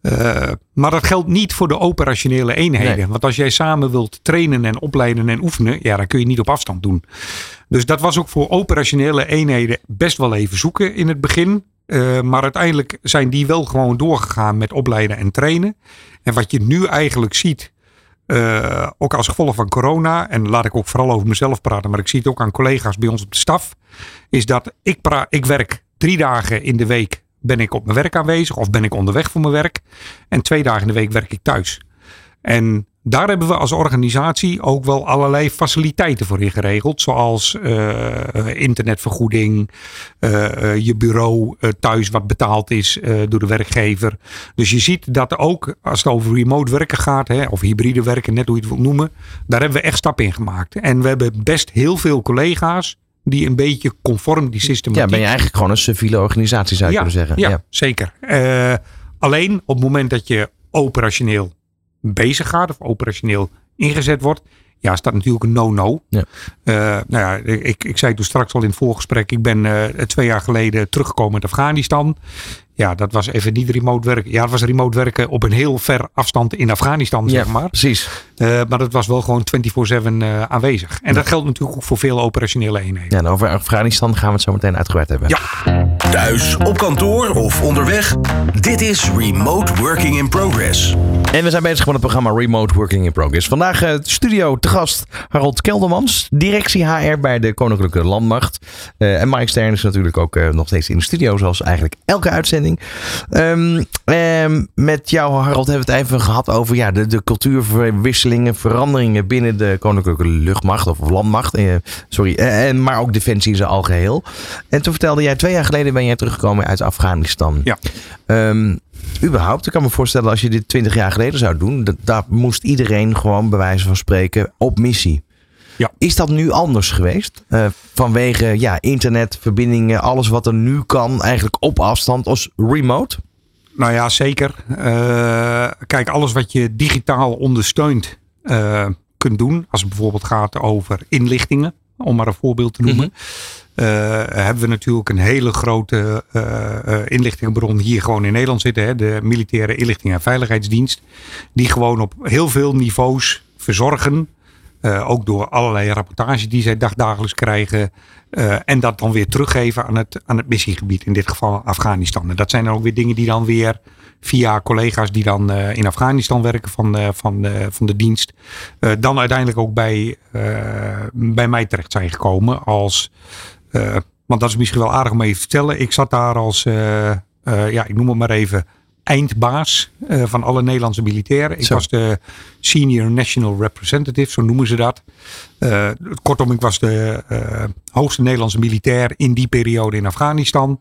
Uh, maar dat geldt niet voor de operationele eenheden. Nee. Want als jij samen wilt trainen en opleiden en oefenen. Ja, dan kun je niet op afstand doen. Dus dat was ook voor operationele eenheden best wel even zoeken in het begin. Uh, maar uiteindelijk zijn die wel gewoon doorgegaan met opleiden en trainen. En wat je nu eigenlijk ziet. Uh, ook als gevolg van corona. En laat ik ook vooral over mezelf praten. Maar ik zie het ook aan collega's bij ons op de staf. Is dat ik, pra- ik werk drie dagen in de week. Ben ik op mijn werk aanwezig. Of ben ik onderweg voor mijn werk. En twee dagen in de week werk ik thuis. En daar hebben we als organisatie ook wel allerlei faciliteiten voor in geregeld. Zoals uh, internetvergoeding. Uh, uh, je bureau uh, thuis wat betaald is uh, door de werkgever. Dus je ziet dat ook als het over remote werken gaat. Hè, of hybride werken, net hoe je het wilt noemen. Daar hebben we echt stappen in gemaakt. En we hebben best heel veel collega's. Die een beetje conform die systematiek. Ja, ben je eigenlijk gewoon een civiele organisatie zou je ja, kunnen zeggen. Ja, ja. zeker. Uh, alleen op het moment dat je operationeel bezig gaat of operationeel ingezet wordt, ja, is dat natuurlijk een no-no. Ja. Uh, nou ja, ik, ik zei toen straks al in het voorgesprek, ik ben uh, twee jaar geleden teruggekomen uit Afghanistan. Ja, dat was even niet remote werken. Ja, dat was remote werken op een heel ver afstand in Afghanistan, ja, zeg maar. Precies. Uh, maar dat was wel gewoon vierentwintig zeven uh, aanwezig. En ja. dat geldt natuurlijk ook voor veel operationele eenheden. Ja, en over Afghanistan gaan we het zo meteen uitgebreid hebben. Ja. Thuis, op kantoor of onderweg. Dit is Remote Working in Progress. En we zijn bezig met het programma Remote Working in Progress. Vandaag uh, studio te gast Harold Keldermans, directie H R bij de Koninklijke Landmacht. Uh, en Mike Stern is natuurlijk ook uh, nog steeds in de studio, zoals eigenlijk elke uitzending. Um, um, met jou, Harold, hebben we het even gehad over ja, de, de cultuurwisselingen, veranderingen binnen de Koninklijke Luchtmacht of Landmacht. Eh, sorry, eh, maar ook Defensie in zijn algeheel. En toen vertelde jij, twee jaar geleden ben jij teruggekomen uit Afghanistan. Ja. Um, überhaupt, ik kan me voorstellen als je dit twintig jaar geleden zou doen, dat, dat moest iedereen gewoon bij wijze van spreken op missie. Ja. Is dat nu anders geweest? Uh, vanwege ja, internet, verbindingen, alles wat er nu kan, eigenlijk op afstand als remote? Nou ja, zeker. Uh, kijk, alles wat je digitaal ondersteunt uh, kunt doen. Als het bijvoorbeeld gaat over inlichtingen, om maar een voorbeeld te noemen. Mm-hmm. Uh, hebben we natuurlijk een hele grote uh, inlichtingenbron hier gewoon in Nederland zitten. Hè? De Militaire Inlichting en Veiligheidsdienst. Die gewoon op heel veel niveaus verzorgen. Uh, ook door allerlei rapportages die zij dagdagelijks krijgen. Uh, en dat dan weer teruggeven aan het, aan het missiegebied. In dit geval Afghanistan. En dat zijn dan ook weer dingen die dan weer via collega's die dan uh, in Afghanistan werken van, uh, van, uh, van de dienst. Uh, dan uiteindelijk ook bij, uh, bij mij terecht zijn gekomen. Als, uh, want dat is misschien wel aardig om even te vertellen. Ik zat daar als, uh, uh, ja, ik noem het maar even... eindbaas uh, van alle Nederlandse militairen. Ik zo. was de Senior National Representative, zo noemen ze dat. Uh, kortom, ik was de uh, hoogste Nederlandse militair in die periode in Afghanistan.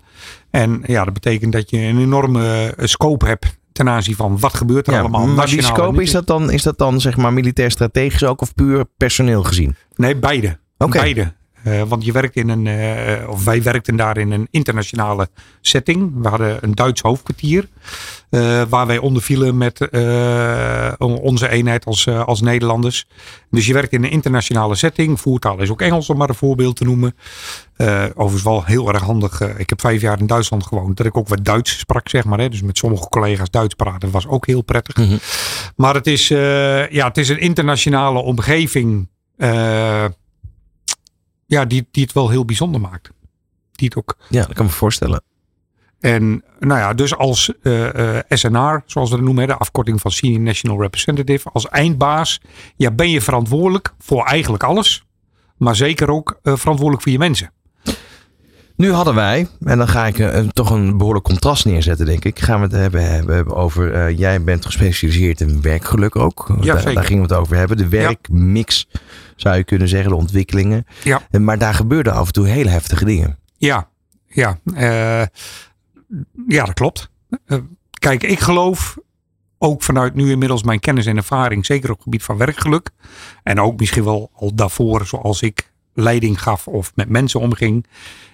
En ja, dat betekent dat je een enorme scope hebt ten aanzien van wat gebeurt er ja, allemaal. Maar nationaal die scope, is dat dan, is dat dan zeg maar militair strategisch ook of puur personeel gezien? Nee, beide. Okay. Beide. Uh, want je werkt in een, uh, of wij werkten daar in een internationale setting. We hadden een Duits hoofdkwartier. Uh, waar wij ondervielen met uh, onze eenheid als, uh, als Nederlanders. Dus je werkt in een internationale setting. Voertaal is ook Engels, om maar een voorbeeld te noemen. Uh, overigens wel heel erg handig. Uh, ik heb vijf jaar in Duitsland gewoond. Dat ik ook wat Duits sprak, zeg maar. Hè. Dus met sommige collega's Duits praten was ook heel prettig. Mm-hmm. Maar het is, uh, ja, het is een internationale omgeving. Uh, Ja, die, die het wel heel bijzonder maakt. Die het ook. Ja, dat kan me voorstellen. En nou ja, dus als uh, uh, S N R, zoals we dat noemen, de afkorting van Senior National Representative, als eindbaas, ja, ben je verantwoordelijk voor eigenlijk alles, maar zeker ook uh, verantwoordelijk voor je mensen. Nu hadden wij, en dan ga ik uh, toch een behoorlijk contrast neerzetten, denk ik. Gaan we het hebben, hebben over, uh, jij bent gespecialiseerd in werkgeluk ook. Ja, daar, daar gingen we het over hebben. De werkmix, ja, zou je kunnen zeggen, de ontwikkelingen. Ja. Uh, maar daar gebeurden af en toe hele heftige dingen. Ja, ja, uh, ja dat klopt. Uh, kijk, ik geloof ook vanuit nu inmiddels mijn kennis en ervaring, zeker op het gebied van werkgeluk. En ook misschien wel al daarvoor, zoals ik leiding gaf of met mensen omging.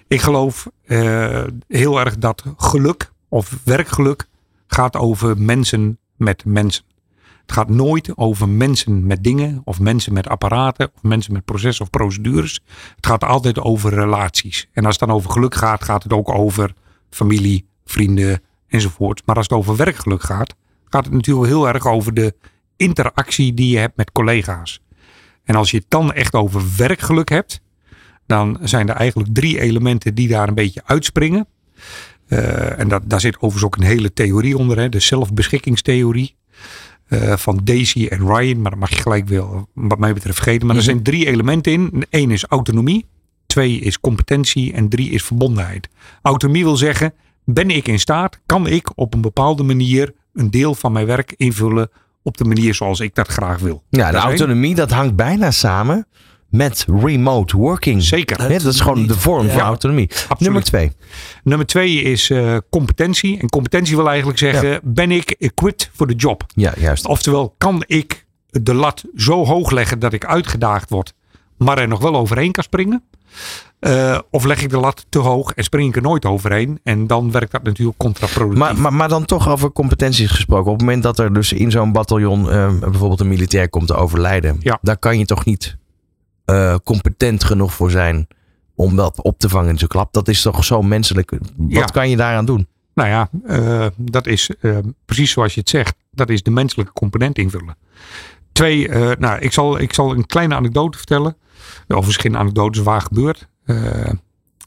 Ik geloof uh, heel erg dat geluk of werkgeluk gaat over mensen met mensen. Het gaat nooit over mensen met dingen of mensen met apparaten of mensen met processen of procedures. Het gaat altijd over relaties. En als het dan over geluk gaat, gaat het ook over familie, vrienden enzovoort. Maar als het over werkgeluk gaat, gaat het natuurlijk heel erg over de interactie die je hebt met collega's. En als je het dan echt over werkgeluk hebt, dan zijn er eigenlijk drie elementen die daar een beetje uitspringen. Uh, en dat, daar zit overigens ook een hele theorie onder. Hè, de zelfbeschikkingstheorie uh, van Deci en Ryan. Maar dat mag je gelijk wel wat mij betreft vergeten. Maar er zijn drie elementen in. Eén is autonomie. Twee is competentie. En drie is verbondenheid. Autonomie wil zeggen, ben ik in staat? Kan ik op een bepaalde manier een deel van mijn werk invullen op de manier zoals ik dat graag wil? Ja, de autonomie, dat hangt bijna samen met remote working. Zeker. Het, dat is gewoon de vorm, ja, van autonomie. Absoluut. Nummer twee. Nummer twee is uh, competentie. En competentie wil eigenlijk zeggen, ja, ben ik equipped voor de job? Ja, juist. Oftewel, kan ik de lat zo hoog leggen dat ik uitgedaagd word, maar er nog wel overheen kan springen? Uh, of leg ik de lat te hoog en spring ik er nooit overheen? En dan werkt dat natuurlijk contraproductief. Maar, maar, maar dan toch over competenties gesproken. Op het moment dat er dus in zo'n bataljon uh, bijvoorbeeld een militair komt te overlijden, ja, daar kan je toch niet Uh, competent genoeg voor zijn om dat op te vangen in zo'n klap. Dat is toch zo menselijk. Wat, ja, kan je daaraan doen? Nou ja, uh, dat is uh, precies zoals je het zegt. Dat is de menselijke component invullen. Twee, uh, nou, ik zal, ik zal een kleine anekdote vertellen. Overigens geen anekdotes waar gebeurt. Uh,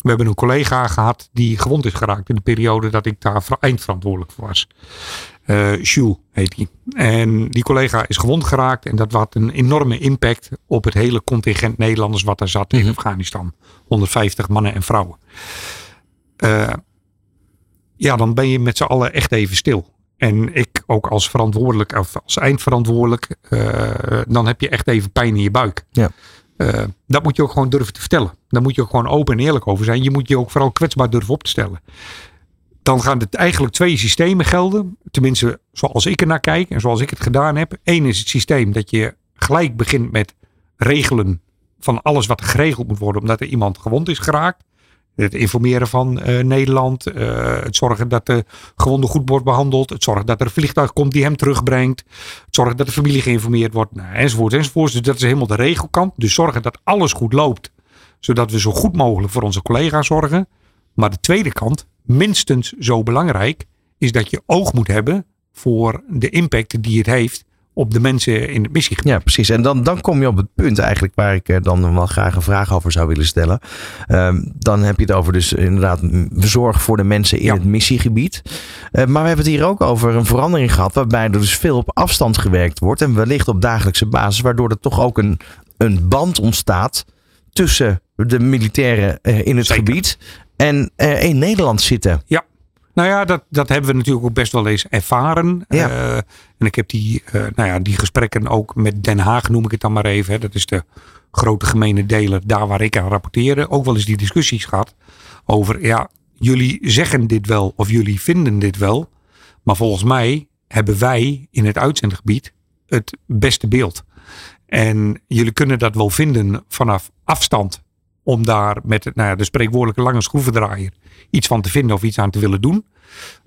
we hebben een collega gehad die gewond is geraakt in de periode dat ik daar eindverantwoordelijk voor was. Uh, Sjoel heet hij. En die collega is gewond geraakt. En dat had een enorme impact op het hele contingent Nederlanders wat daar zat, mm-hmm, in Afghanistan. honderdvijftig mannen en vrouwen. Uh, ja, dan ben je met z'n allen echt even stil. En ik ook als verantwoordelijk, of als eindverantwoordelijk, uh, dan heb je echt even pijn in je buik. Ja. Uh, dat moet je ook gewoon durven te vertellen. Daar moet je ook gewoon open en eerlijk over zijn. Je moet je ook vooral kwetsbaar durven op te stellen. Dan gaan er eigenlijk twee systemen gelden. Tenminste, zoals ik er naar kijk en zoals ik het gedaan heb. Eén is het systeem dat je gelijk begint met regelen van alles wat geregeld moet worden omdat er iemand gewond is geraakt. Het informeren van uh, Nederland. Uh, het zorgen dat de gewonde goed wordt behandeld. Het zorgen dat er een vliegtuig komt die hem terugbrengt. Het zorgen dat de familie geïnformeerd wordt. Nou, enzovoort, enzovoort. Dus dat is helemaal de regelkant. Dus zorgen dat alles goed loopt. Zodat we zo goed mogelijk voor onze collega's zorgen. Maar de tweede kant, minstens zo belangrijk, is dat je oog moet hebben voor de impact die het heeft op de mensen in het missiegebied. Ja, precies. En dan, dan kom je op het punt eigenlijk waar ik dan wel graag een vraag over zou willen stellen. Um, dan heb je het over dus inderdaad zorg voor de mensen in, ja, het missiegebied. Uh, maar we hebben het hier ook over een verandering gehad waarbij er dus veel op afstand gewerkt wordt en wellicht op dagelijkse basis, waardoor er toch ook een, een band ontstaat tussen de militairen in het, zeker, gebied en uh, in Nederland zitten. Ja, nou ja, dat, dat hebben we natuurlijk ook best wel eens ervaren. Ja. Uh, en ik heb die, uh, nou ja, die gesprekken ook met Den Haag, noem ik het dan maar even. Hè. Dat is de grote gemene deler, daar waar ik aan rapporteerde. Ook wel eens die discussies gehad over, ja, jullie zeggen dit wel of jullie vinden dit wel. Maar volgens mij hebben wij in het uitzendgebied het beste beeld. En jullie kunnen dat wel vinden vanaf afstand om daar met nou ja, de spreekwoordelijke lange schroevendraaier iets van te vinden of iets aan te willen doen.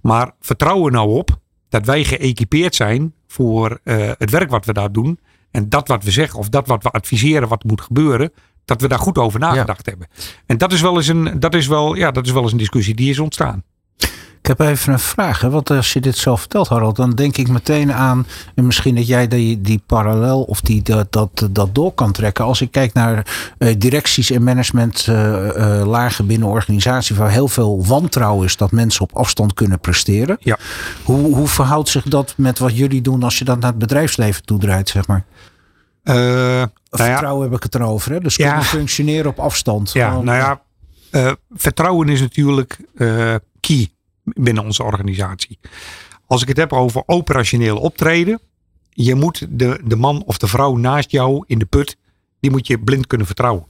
Maar vertrouw er nou op dat wij geëquipeerd zijn voor uh, het werk wat we daar doen. En dat wat we zeggen of dat wat we adviseren wat moet gebeuren, dat we daar goed over nagedacht ja. hebben. En dat is wel eens een, dat is wel, ja, dat is wel eens een discussie die is ontstaan. Ik heb even een vraag. Hè? Want als je dit zo vertelt, Harold, dan denk ik meteen aan... en misschien dat jij die, die parallel of die, dat, dat, dat door kan trekken. Als ik kijk naar uh, directies en management uh, uh, lagen binnen organisatie... waar heel veel wantrouwen is dat mensen op afstand kunnen presteren. Ja. Hoe, hoe verhoudt zich dat met wat jullie doen als je dat naar het bedrijfsleven toedraait, zeg maar? Uh, nou vertrouwen ja. heb ik het erover. Hè? Dus kunnen ja. functioneren op afstand. Ja, want, nou ja, uh, vertrouwen is natuurlijk uh, key binnen onze organisatie. Als ik het heb over operationeel optreden. Je moet de, de man of de vrouw naast jou in de put. Die moet je blind kunnen vertrouwen.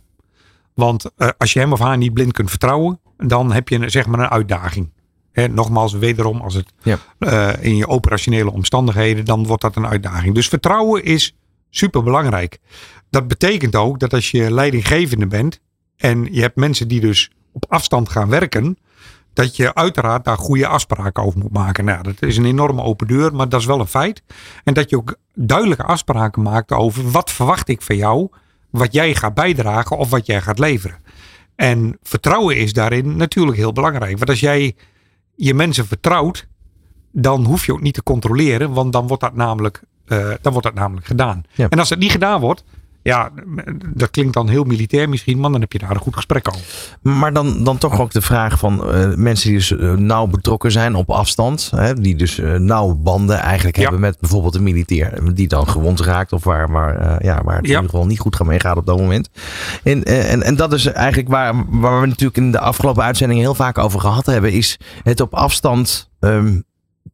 Want uh, als je hem of haar niet blind kunt vertrouwen. Dan heb je zeg maar een uitdaging. He, nogmaals wederom. Als het ja. uh, in je operationele omstandigheden. Dan wordt dat een uitdaging. Dus vertrouwen is super belangrijk. Dat betekent ook dat als je leidinggevende bent. En je hebt mensen die dus op afstand gaan werken. Dat je uiteraard daar goede afspraken over moet maken. Nou, dat is een enorme open deur, maar dat is wel een feit. En dat je ook duidelijke afspraken maakt over wat verwacht ik van jou, wat jij gaat bijdragen of wat jij gaat leveren. En vertrouwen is daarin natuurlijk heel belangrijk. Want als jij je mensen vertrouwt, dan hoef je ook niet te controleren, want dan wordt dat namelijk, uh, dan wordt dat namelijk gedaan. Ja. En als dat niet gedaan wordt, ja, dat klinkt dan heel militair misschien, maar dan heb je daar een goed gesprek over. Maar dan, dan toch ook de vraag van uh, mensen die dus uh, nauw betrokken zijn op afstand. Hè, die dus uh, nauwe banden eigenlijk ja. hebben met bijvoorbeeld een militair. Die dan gewond raakt of waar, waar, uh, ja, waar het ja. in ieder geval niet goed mee gaat op dat moment. En, en, en dat is eigenlijk waar, waar we natuurlijk in de afgelopen uitzendingen heel vaak over gehad hebben. Is het op afstand... Um,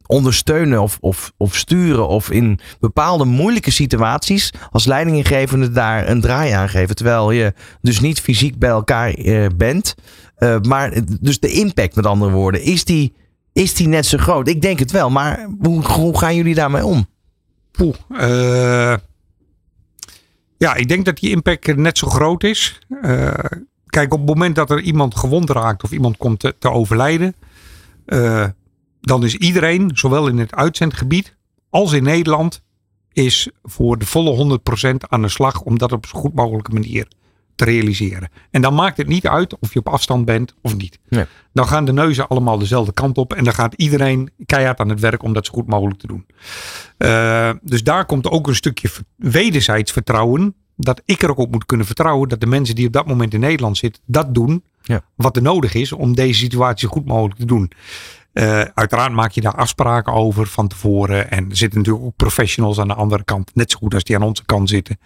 ondersteunen of, of, of sturen of in bepaalde moeilijke situaties als leidinggevende daar een draai aan geven. Terwijl je dus niet fysiek bij elkaar eh, bent. Uh, maar dus de impact met andere woorden, is die, is die net zo groot? Ik denk het wel, maar hoe, hoe gaan jullie daarmee om? Poeh, uh, ja, ik denk dat die impact net zo groot is. Uh, kijk, op het moment dat er iemand gewond raakt of iemand komt te, te overlijden... Uh, Dan is iedereen, zowel in het uitzendgebied als in Nederland, is voor de volle honderd procent aan de slag om dat op zo goed mogelijke manier te realiseren. En dan maakt het niet uit of je op afstand bent of niet. Nee. Dan gaan de neuzen allemaal dezelfde kant op en dan gaat iedereen keihard aan het werk om dat zo goed mogelijk te doen. Uh, dus daar komt ook een stukje wederzijds vertrouwen, dat ik er ook op moet kunnen vertrouwen dat de mensen die op dat moment in Nederland zitten, dat doen ja. wat er nodig is om deze situatie zo goed mogelijk te doen. Uh, uiteraard maak je daar afspraken over van tevoren. En er zitten natuurlijk ook professionals aan de andere kant. Net zo goed als die aan onze kant zitten.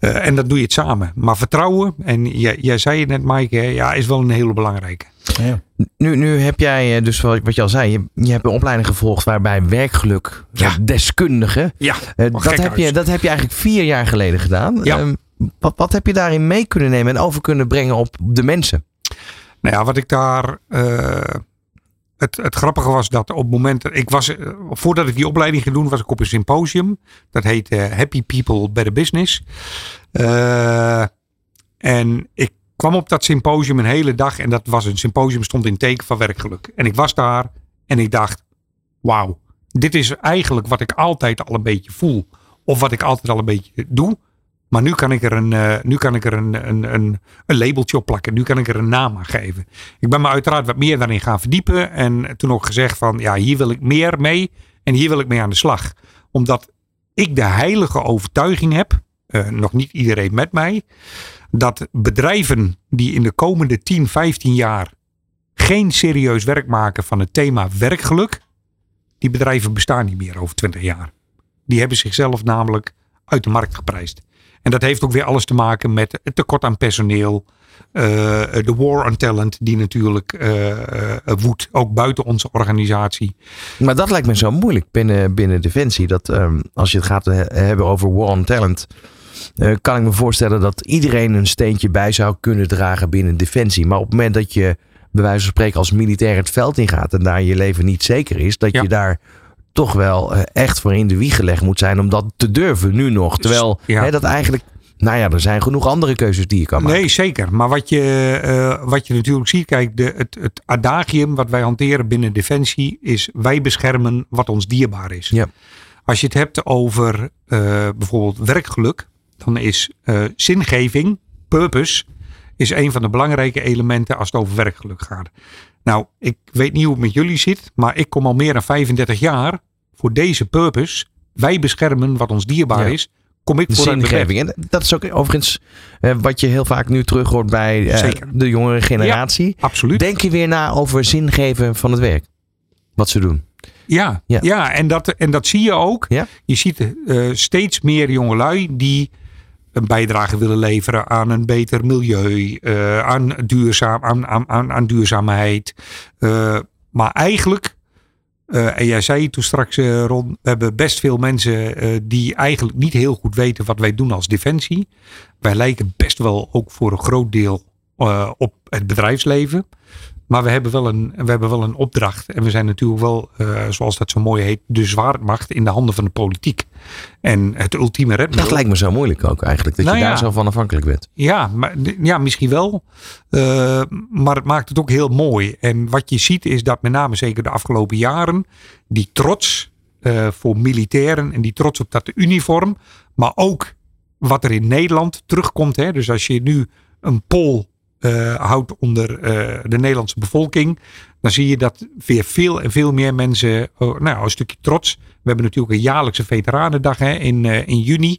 Uh, en dat doe je het samen. Maar vertrouwen, en jij, jij zei het net, Mike, hè, ja, is wel een hele belangrijke. Ja. Nu, nu heb jij dus wat je al zei. Je, je hebt een opleiding gevolgd waarbij werkgeluk ja. deskundigen. Ja, uh, dat, heb je, dat heb je eigenlijk vier jaar geleden gedaan. Ja. Uh, wat, wat heb je daarin mee kunnen nemen en over kunnen brengen op de mensen? Nou ja, wat ik daar... Uh, Het, het grappige was dat op het moment... Ik was, voordat ik die opleiding ging doen, was ik op een symposium. Dat heet uh, Happy People Better Business. Uh, en ik kwam op dat symposium een hele dag. En dat was een symposium, stond in teken van werkgeluk. En ik was daar en ik dacht... Wauw, dit is eigenlijk wat ik altijd al een beetje voel. Of wat ik altijd al een beetje doe. Maar nu kan ik er een, uh, nu kan ik er een, een, een, een labeltje op plakken. Nu kan ik er een naam aan geven. Ik ben me uiteraard wat meer daarin gaan verdiepen. En toen ook gezegd van ja, hier wil ik meer mee. En hier wil ik mee aan de slag. Omdat ik de heilige overtuiging heb. Uh, nog niet iedereen met mij. Dat bedrijven die in de komende tien, vijftien jaar geen serieus werk maken van het thema werkgeluk. Die bedrijven bestaan niet meer over twintig jaar. Die hebben zichzelf namelijk uit de markt geprijsd. En dat heeft ook weer alles te maken met het tekort aan personeel. Uh, de war on talent die natuurlijk uh, uh, woedt. Ook buiten onze organisatie. Maar dat lijkt me zo moeilijk binnen, binnen Defensie. Dat um, als je het gaat he- hebben over war on talent. Uh, kan ik me voorstellen dat iedereen een steentje bij zou kunnen dragen binnen Defensie. Maar op het moment dat je bij wijze van spreken als militair het veld ingaat. En daar je leven niet zeker is. Dat ja. je daar... toch wel echt voor in de wieg gelegd moet zijn om dat te durven nu nog. Terwijl ja. hè, dat eigenlijk Nou ja, er zijn genoeg andere keuzes die je kan maken. Nee, zeker. Maar wat je, uh, wat je natuurlijk ziet, kijk, de, het, het adagium wat wij hanteren binnen Defensie is: wij beschermen wat ons dierbaar is. Ja. Als je het hebt over uh, bijvoorbeeld werkgeluk, dan is uh, zingeving, purpose, is een van de belangrijke elementen als het over werkgeluk gaat. Nou, ik weet niet hoe het met jullie zit, maar ik kom al meer dan vijfendertig jaar voor deze purpose. Wij beschermen wat ons dierbaar ja. is. Kom ik voor zingeving. En dat is ook overigens eh, wat je heel vaak nu terug hoort bij eh, de jongere generatie. Ja, absoluut. Denk je weer na over zingeven van het werk. Wat ze doen. Ja, ja. ja en, dat, en dat zie je ook. Ja? Je ziet uh, steeds meer jongelui die een bijdrage willen leveren aan een beter milieu. Uh, aan, duurzaam, aan, aan, aan duurzaamheid. Uh, maar eigenlijk... Uh, en jij zei toen straks, uh, Ron, we hebben best veel mensen uh, die eigenlijk niet heel goed weten wat wij doen als Defensie. Wij lijken best wel ook voor een groot deel uh, op het bedrijfsleven. Maar we hebben wel een, we hebben wel een opdracht. En we zijn natuurlijk wel, uh, zoals dat zo mooi heet, de zwaardmacht in de handen van de politiek. En het ultieme redmiddel. Dat lijkt me zo moeilijk ook eigenlijk. Dat nou je ja, daar zo van afhankelijk bent. Ja, maar, ja misschien wel. Uh, maar het maakt het ook heel mooi. En wat je ziet is dat met name zeker de afgelopen jaren. Die trots uh, voor militairen. En die trots op dat uniform. Maar ook wat er in Nederland terugkomt. Hè? Dus als je nu een poll Uh, houdt onder uh, de Nederlandse bevolking, dan zie je dat weer veel en veel meer mensen, oh, nou een stukje trots. We hebben natuurlijk een jaarlijkse Veteranendag hè, in, uh, in juni.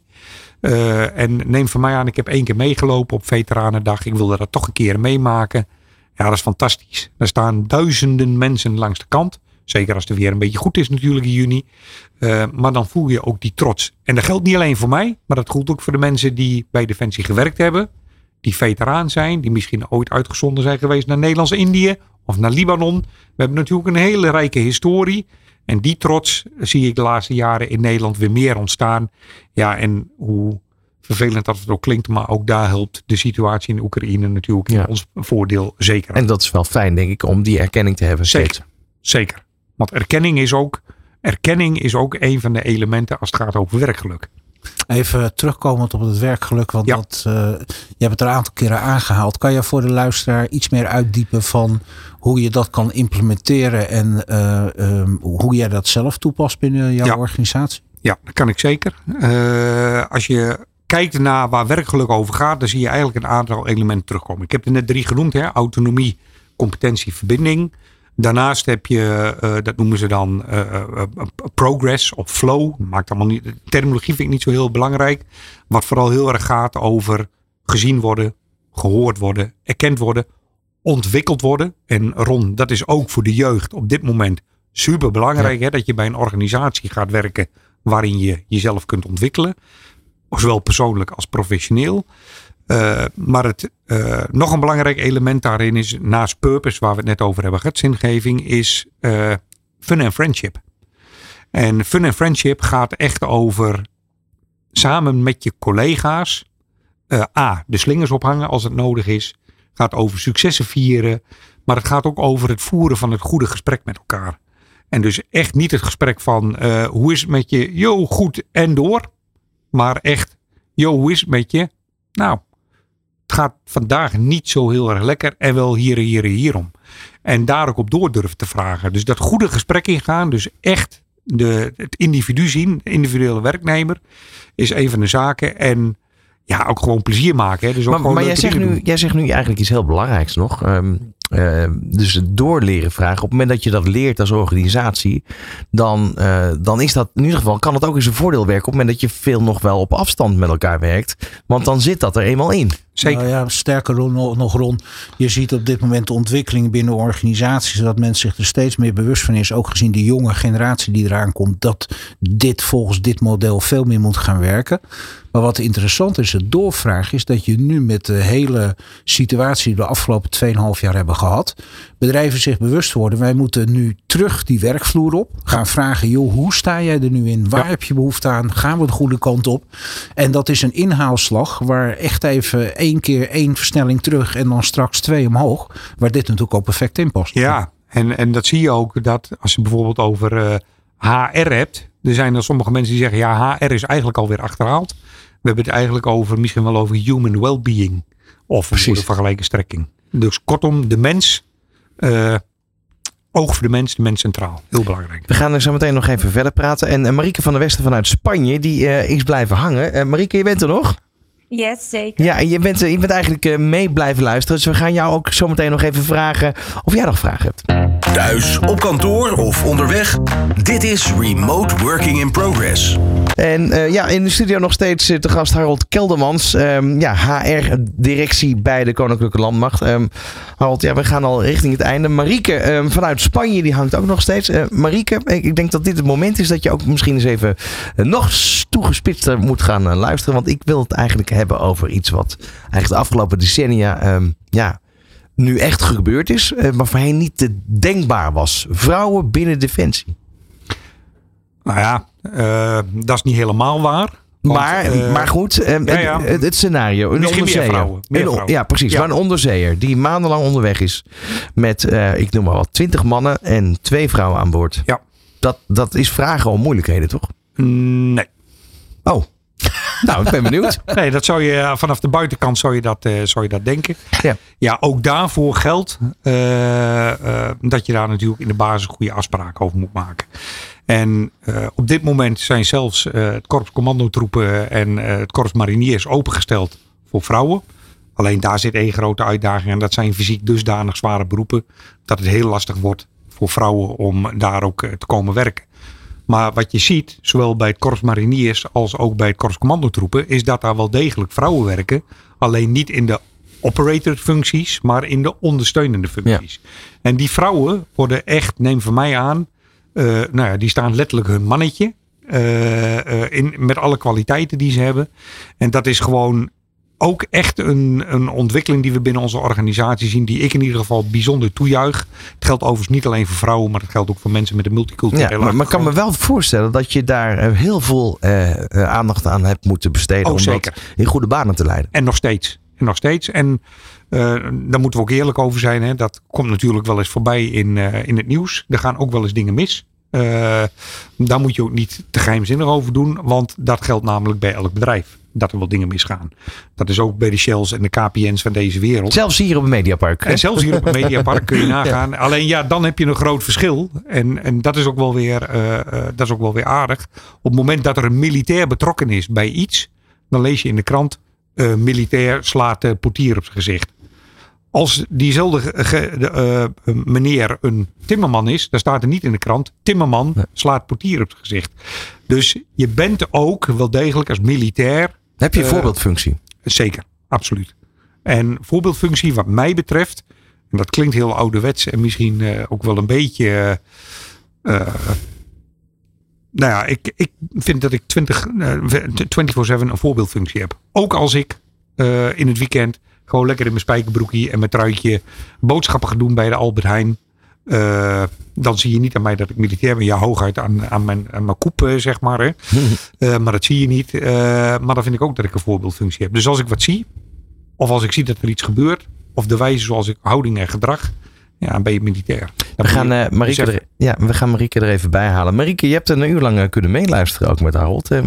Uh, en neem van mij aan, ik heb één keer meegelopen op Veteranendag. Ik wilde dat toch een keer meemaken. Ja, dat is fantastisch. Daar staan duizenden mensen langs de kant. Zeker als het weer een beetje goed is natuurlijk in juni. Uh, maar dan voel je ook die trots. En dat geldt niet alleen voor mij, maar dat geldt ook voor de mensen die bij Defensie gewerkt hebben. Die veteraan zijn, die misschien ooit uitgezonden zijn geweest naar Nederlands-Indië of naar Libanon. We hebben natuurlijk een hele rijke historie. En die trots zie ik de laatste jaren in Nederland weer meer ontstaan. Ja, en hoe vervelend dat het ook klinkt, maar ook daar helpt de situatie in Oekraïne natuurlijk in ja. ons voordeel zeker. En dat is wel fijn, denk ik, om die erkenning te hebben. Zeker, steeds. zeker. Want erkenning is, ook, erkenning is ook een van de elementen als het gaat over werkgeluk. Even terugkomend op het werkgeluk, want ja. dat, uh, je hebt het er een aantal keren aangehaald. Kan je voor de luisteraar iets meer uitdiepen van hoe je dat kan implementeren en uh, um, hoe jij dat zelf toepast binnen jouw ja. organisatie? Ja, dat kan ik zeker. Uh, als je kijkt naar waar werkgeluk over gaat, dan zie je eigenlijk een aantal elementen terugkomen. Ik heb er net drie genoemd, hè? Autonomie, competentie, verbinding. Daarnaast heb je, uh, dat noemen ze dan uh, uh, progress of flow. Maakt allemaal niet, de terminologie vind ik niet zo heel belangrijk. Wat vooral heel erg gaat over gezien worden, gehoord worden, erkend worden, ontwikkeld worden. En Ron, dat is ook voor de jeugd op dit moment super belangrijk. Ja. Hè, dat je bij een organisatie gaat werken waarin je jezelf kunt ontwikkelen. Zowel persoonlijk als professioneel. Uh, maar het, uh, nog een belangrijk element daarin is, naast purpose waar we het net over hebben gehad, zingeving, is uh, fun en friendship. En fun en friendship gaat echt over samen met je collega's uh, A, de slingers ophangen als het nodig is. Gaat over successen vieren. Maar het gaat ook over het voeren van het goede gesprek met elkaar. En dus echt niet het gesprek van uh, hoe is het met je? Yo, goed en door. Maar echt, yo, hoe is het met je? Nou, het gaat vandaag niet zo heel erg lekker en wel hier, hier, hierom. En daar ook op door durven te vragen. Dus dat goede gesprek ingaan, dus echt de, het individu zien, de individuele werknemer, is een van de zaken. En ja, ook gewoon plezier maken. Hè. Dus ook maar gewoon maar jij, zegt nu, jij zegt nu eigenlijk iets heel belangrijks nog. Um, uh, dus doorleren vragen. Op het moment dat je dat leert als organisatie, dan, uh, dan is dat in ieder geval, kan het ook in zijn voordeel werken. Op het moment dat je veel nog wel op afstand met elkaar werkt. Want dan zit dat er eenmaal in. Zeker. Nou ja, sterker nog, Ron, je ziet op dit moment de ontwikkeling binnen organisaties, dat mensen zich er steeds meer bewust van is, ook gezien de jonge generatie die eraan komt, dat dit volgens dit model veel meer moet gaan werken. Maar wat interessant is, de doorvraag is dat je nu met de hele situatie die we de afgelopen tweeënhalf jaar hebben gehad, bedrijven zich bewust worden, wij moeten nu terug die werkvloer op, gaan vragen, joh, hoe sta jij er nu in? Waar ja. heb je behoefte aan? Gaan we de goede kant op? En dat is een inhaalslag waar echt even één keer één versnelling terug en dan straks twee omhoog, waar dit natuurlijk ook perfect in past. Ja, en, en dat zie je ook dat als je bijvoorbeeld over uh, H R hebt, er zijn er sommige mensen die zeggen, ja, H R is eigenlijk alweer achterhaald. We hebben het eigenlijk over misschien wel over human well-being. Of een vergelijke strekking. Dus kortom, de mens. Uh, oog voor de mens, de mens centraal. Heel belangrijk. We gaan er zo meteen nog even verder praten. En uh, Marieke van der Westen vanuit Spanje, die uh, is blijven hangen. Uh, Marieke, je bent er nog? Yes, zeker. Ja, en je bent, je bent eigenlijk uh, mee blijven luisteren. Dus we gaan jou ook zo meteen nog even vragen of jij nog vragen hebt. Thuis, op kantoor of onderweg. Dit is Remote Working in Progress. En uh, ja, in de studio nog steeds uh, te gast Harold Keldermans. Um, ja, H R-directie bij de Koninklijke Landmacht. Um, Harold, ja, we gaan al richting het einde. Marieke um, vanuit Spanje, die hangt ook nog steeds. Uh, Marieke, ik, ik denk dat dit het moment is dat je ook misschien eens even uh, nog toegespitster moet gaan uh, luisteren. Want ik wil het eigenlijk hebben over iets wat eigenlijk de afgelopen decennia um, ja, nu echt gebeurd is. Uh, maar voorheen niet te denkbaar was. Vrouwen binnen Defensie. Nou ja, uh, dat is niet helemaal waar. Want, maar, uh, maar goed, um, ja, ja. Het, het scenario. Een misschien onderzeeër. Meer vrouwen, meer vrouwen. Een, ja, precies. Ja. Maar een onderzeeër die maandenlang onderweg is. Met, uh, ik noem maar wat, twintig mannen en twee vrouwen aan boord. Ja. Dat, dat is vragen om moeilijkheden, toch? Nee. Oh. Nou, ik ben benieuwd. Nee, dat zou je vanaf de buitenkant zou je dat, uh, zou je dat denken. Ja. Ja, ook daarvoor geldt uh, uh, dat je daar natuurlijk in de basis goede afspraken over moet maken. En uh, op dit moment zijn zelfs uh, het korps commandotroepen en uh, het korps mariniers opengesteld voor vrouwen. Alleen daar zit één grote uitdaging en dat zijn fysiek dusdanig zware beroepen dat het heel lastig wordt voor vrouwen om daar ook uh, te komen werken. Maar wat je ziet, zowel bij het korps mariniers als ook bij het korps commandotroepen, is dat daar wel degelijk vrouwen werken. Alleen niet in de operatorfuncties, maar in de ondersteunende functies. Ja. En die vrouwen worden echt, neem van mij aan, uh, nou ja, die staan letterlijk hun mannetje. Uh, uh, in, met alle kwaliteiten die ze hebben. En dat is gewoon ook echt een, een ontwikkeling die we binnen onze organisatie zien, die ik in ieder geval bijzonder toejuich. Het geldt overigens niet alleen voor vrouwen, maar het geldt ook voor mensen met een multiculturele achtergrond. Ja, maar ik kan me wel voorstellen dat je daar heel veel eh, aandacht aan hebt moeten besteden. Oh, om zeker. Dat in goede banen te leiden. En nog steeds. En nog steeds. En uh, daar moeten we ook eerlijk over zijn. Hè. Dat komt natuurlijk wel eens voorbij in, uh, in het nieuws. Er gaan ook wel eens dingen mis. Uh, daar moet je ook niet te geheimzinnig over doen. Want dat geldt namelijk bij elk bedrijf. Dat er wel dingen misgaan. Dat is ook bij de Shells en de K P N's van deze wereld. Zelfs hier op het Mediapark. En zelfs hier op het Mediapark kun je nagaan. Ja. Alleen ja, dan heb je een groot verschil. En, en dat is ook wel weer, uh, uh, dat is ook wel weer aardig. Op het moment dat er een militair betrokken is bij iets, dan lees je in de krant, uh, militair slaat uh, portier op zijn gezicht. Als diezelfde ge, de, uh, meneer een timmerman is, dan staat er niet in de krant, timmerman nee. slaat portier op zijn gezicht. Dus je bent ook wel degelijk als militair. Heb je een uh, voorbeeldfunctie? Zeker, absoluut. En voorbeeldfunctie wat mij betreft, en dat klinkt heel ouderwets en misschien uh, ook wel een beetje, uh, uh, nou ja, ik, ik vind dat ik twintig, uh, vierentwintig zeven een voorbeeldfunctie heb. Ook als ik uh, in het weekend gewoon lekker in mijn spijkerbroekje en mijn truitje boodschappen ga doen bij de Albert Heijn. Uh, dan zie je niet aan mij dat ik militair ben. Ja, hooguit aan, aan, mijn, aan mijn koep, zeg maar. Hè. Uh, maar dat zie je niet. Uh, maar dan vind ik ook dat ik een voorbeeldfunctie heb. Dus als ik wat zie, of als ik zie dat er iets gebeurt, of de wijze zoals ik houding en gedrag, ja, dan ben je militair. Dan we gaan, uh, Marieke er, ja, we gaan Marieke er even bij halen. Marieke, je hebt een uur lang kunnen meeluisteren ook met Harold. Uh,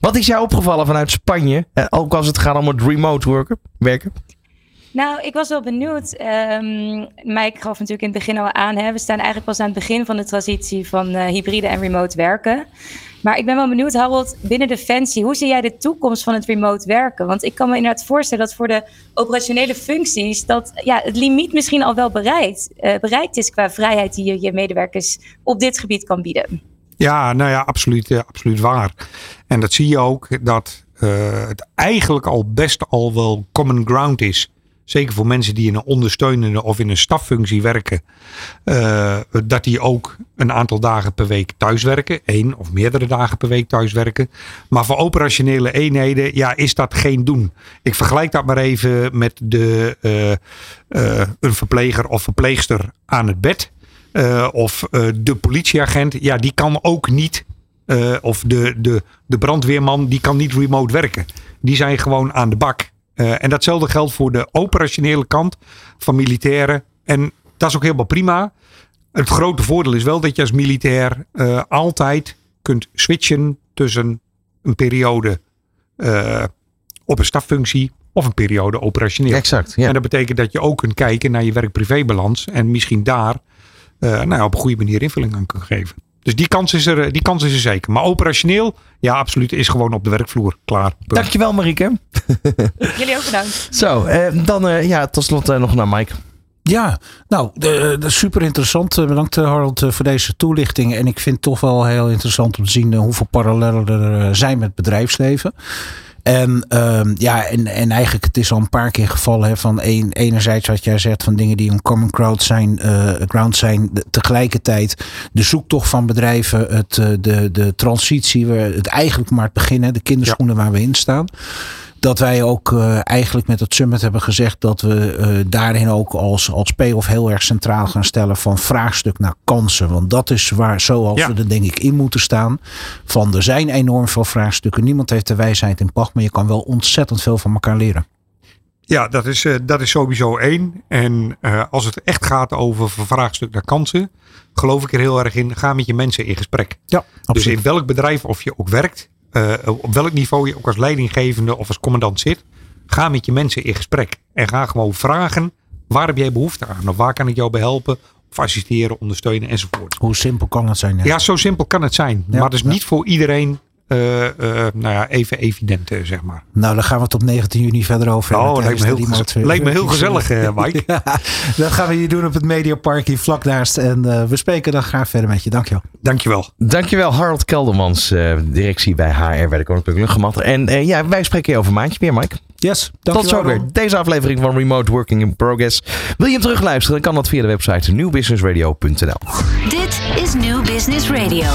wat is jou opgevallen vanuit Spanje? Uh, ook als het gaat om het remote worken, werken? Nou, ik was wel benieuwd. Um, Mike gaf natuurlijk in het begin al aan. Hè? We staan eigenlijk pas aan het begin van de transitie van uh, hybride en remote werken. Maar ik ben wel benieuwd, Harold, binnen Defensie, hoe zie jij de toekomst van het remote werken? Want ik kan me inderdaad voorstellen dat voor de operationele functies dat ja, het limiet misschien al wel bereikt, uh, bereikt is qua vrijheid die je je medewerkers op dit gebied kan bieden. Ja, nou ja, absoluut, uh, absoluut waar. En dat zie je ook dat uh, het eigenlijk al best al wel common ground is. Zeker voor mensen die in een ondersteunende of in een staffunctie werken. Uh, dat die ook een aantal dagen per week thuiswerken. Eén of meerdere dagen per week thuiswerken. Maar voor operationele eenheden ja, is dat geen doen. Ik vergelijk dat maar even met de, uh, uh, een verpleger of verpleegster aan het bed. Uh, of uh, de politieagent. Ja, die kan ook niet. Uh, of de, de, de brandweerman, die kan niet remote werken. Die zijn gewoon aan de bak. Uh, en datzelfde geldt voor de operationele kant van militairen. En dat is ook helemaal prima. Het grote voordeel is wel dat je als militair uh, altijd kunt switchen tussen een periode uh, op een staffunctie of een periode operationeel. Exact. Ja. En dat betekent dat je ook kunt kijken naar je werk-privébalans en misschien daar uh, nou, op een goede manier invulling aan kunt geven. Dus die kans is er, die kans is er zeker. Maar operationeel, ja, absoluut, is gewoon op de werkvloer klaar. Punt. Dankjewel, Marieke. Jullie ook bedankt. Zo, uh, dan uh, ja, tot slot uh, nog naar Mike. Ja, nou, dat is super interessant. Bedankt Harold voor deze toelichting. En ik vind het toch wel heel interessant om te zien hoeveel parallellen er zijn met bedrijfsleven. En uh, ja, en, en eigenlijk het is al een paar keer gevallen. Hè, van een, enerzijds wat jij zegt van dingen die een common ground zijn, uh, ground zijn de, tegelijkertijd de zoektocht van bedrijven, het, de, de transitie, het eigenlijk maar het begin, hè, de kinderschoenen ja. waar we in staan. Dat wij ook uh, eigenlijk met het summit hebben gezegd dat we uh, daarin ook als, als payoff heel erg centraal gaan stellen van vraagstuk naar kansen. Want dat is waar zoals ja. we er denk ik in moeten staan. Van er zijn enorm veel vraagstukken. Niemand heeft de wijsheid in pacht, maar je kan wel ontzettend veel van elkaar leren. Ja, dat is, uh, dat is sowieso één. En uh, als het echt gaat over van vraagstuk naar kansen, geloof ik er heel erg in. Ga met je mensen in gesprek. Ja, dus in welk bedrijf of je ook werkt. Uh, op welk niveau je ook als leidinggevende of als commandant zit, ga met je mensen in gesprek. En ga gewoon vragen, waar heb jij behoefte aan? Of waar kan ik jou bij helpen? Of assisteren, ondersteunen enzovoort. Hoe simpel kan het zijn? Hè? Ja, zo simpel kan het zijn. Ja, maar dat is ja. niet voor iedereen uh, uh, nou ja, even evident, uh, zeg maar. Nou, daar gaan we het op negentien juni verder over. Oh, nou, lijkt me heel, gez- weer, lijkt me heel gezellig, uh, Mike. Ja, dat gaan we hier doen op het Mediapark hier vlak naast. En uh, we spreken dan graag verder met je. Dank je wel. Dankjewel. Dankjewel, Harold Keldermans, uh, directie bij H R bij de Koninklijke Luchtmacht. En uh, ja, wij spreken je over een maandje weer, Mike. Yes, dankjewel. Tot zover deze aflevering van Remote Working in Progress. Wil je hem terugluisteren, dan kan dat via de website new business radio punt n l. Dit is New Business Radio.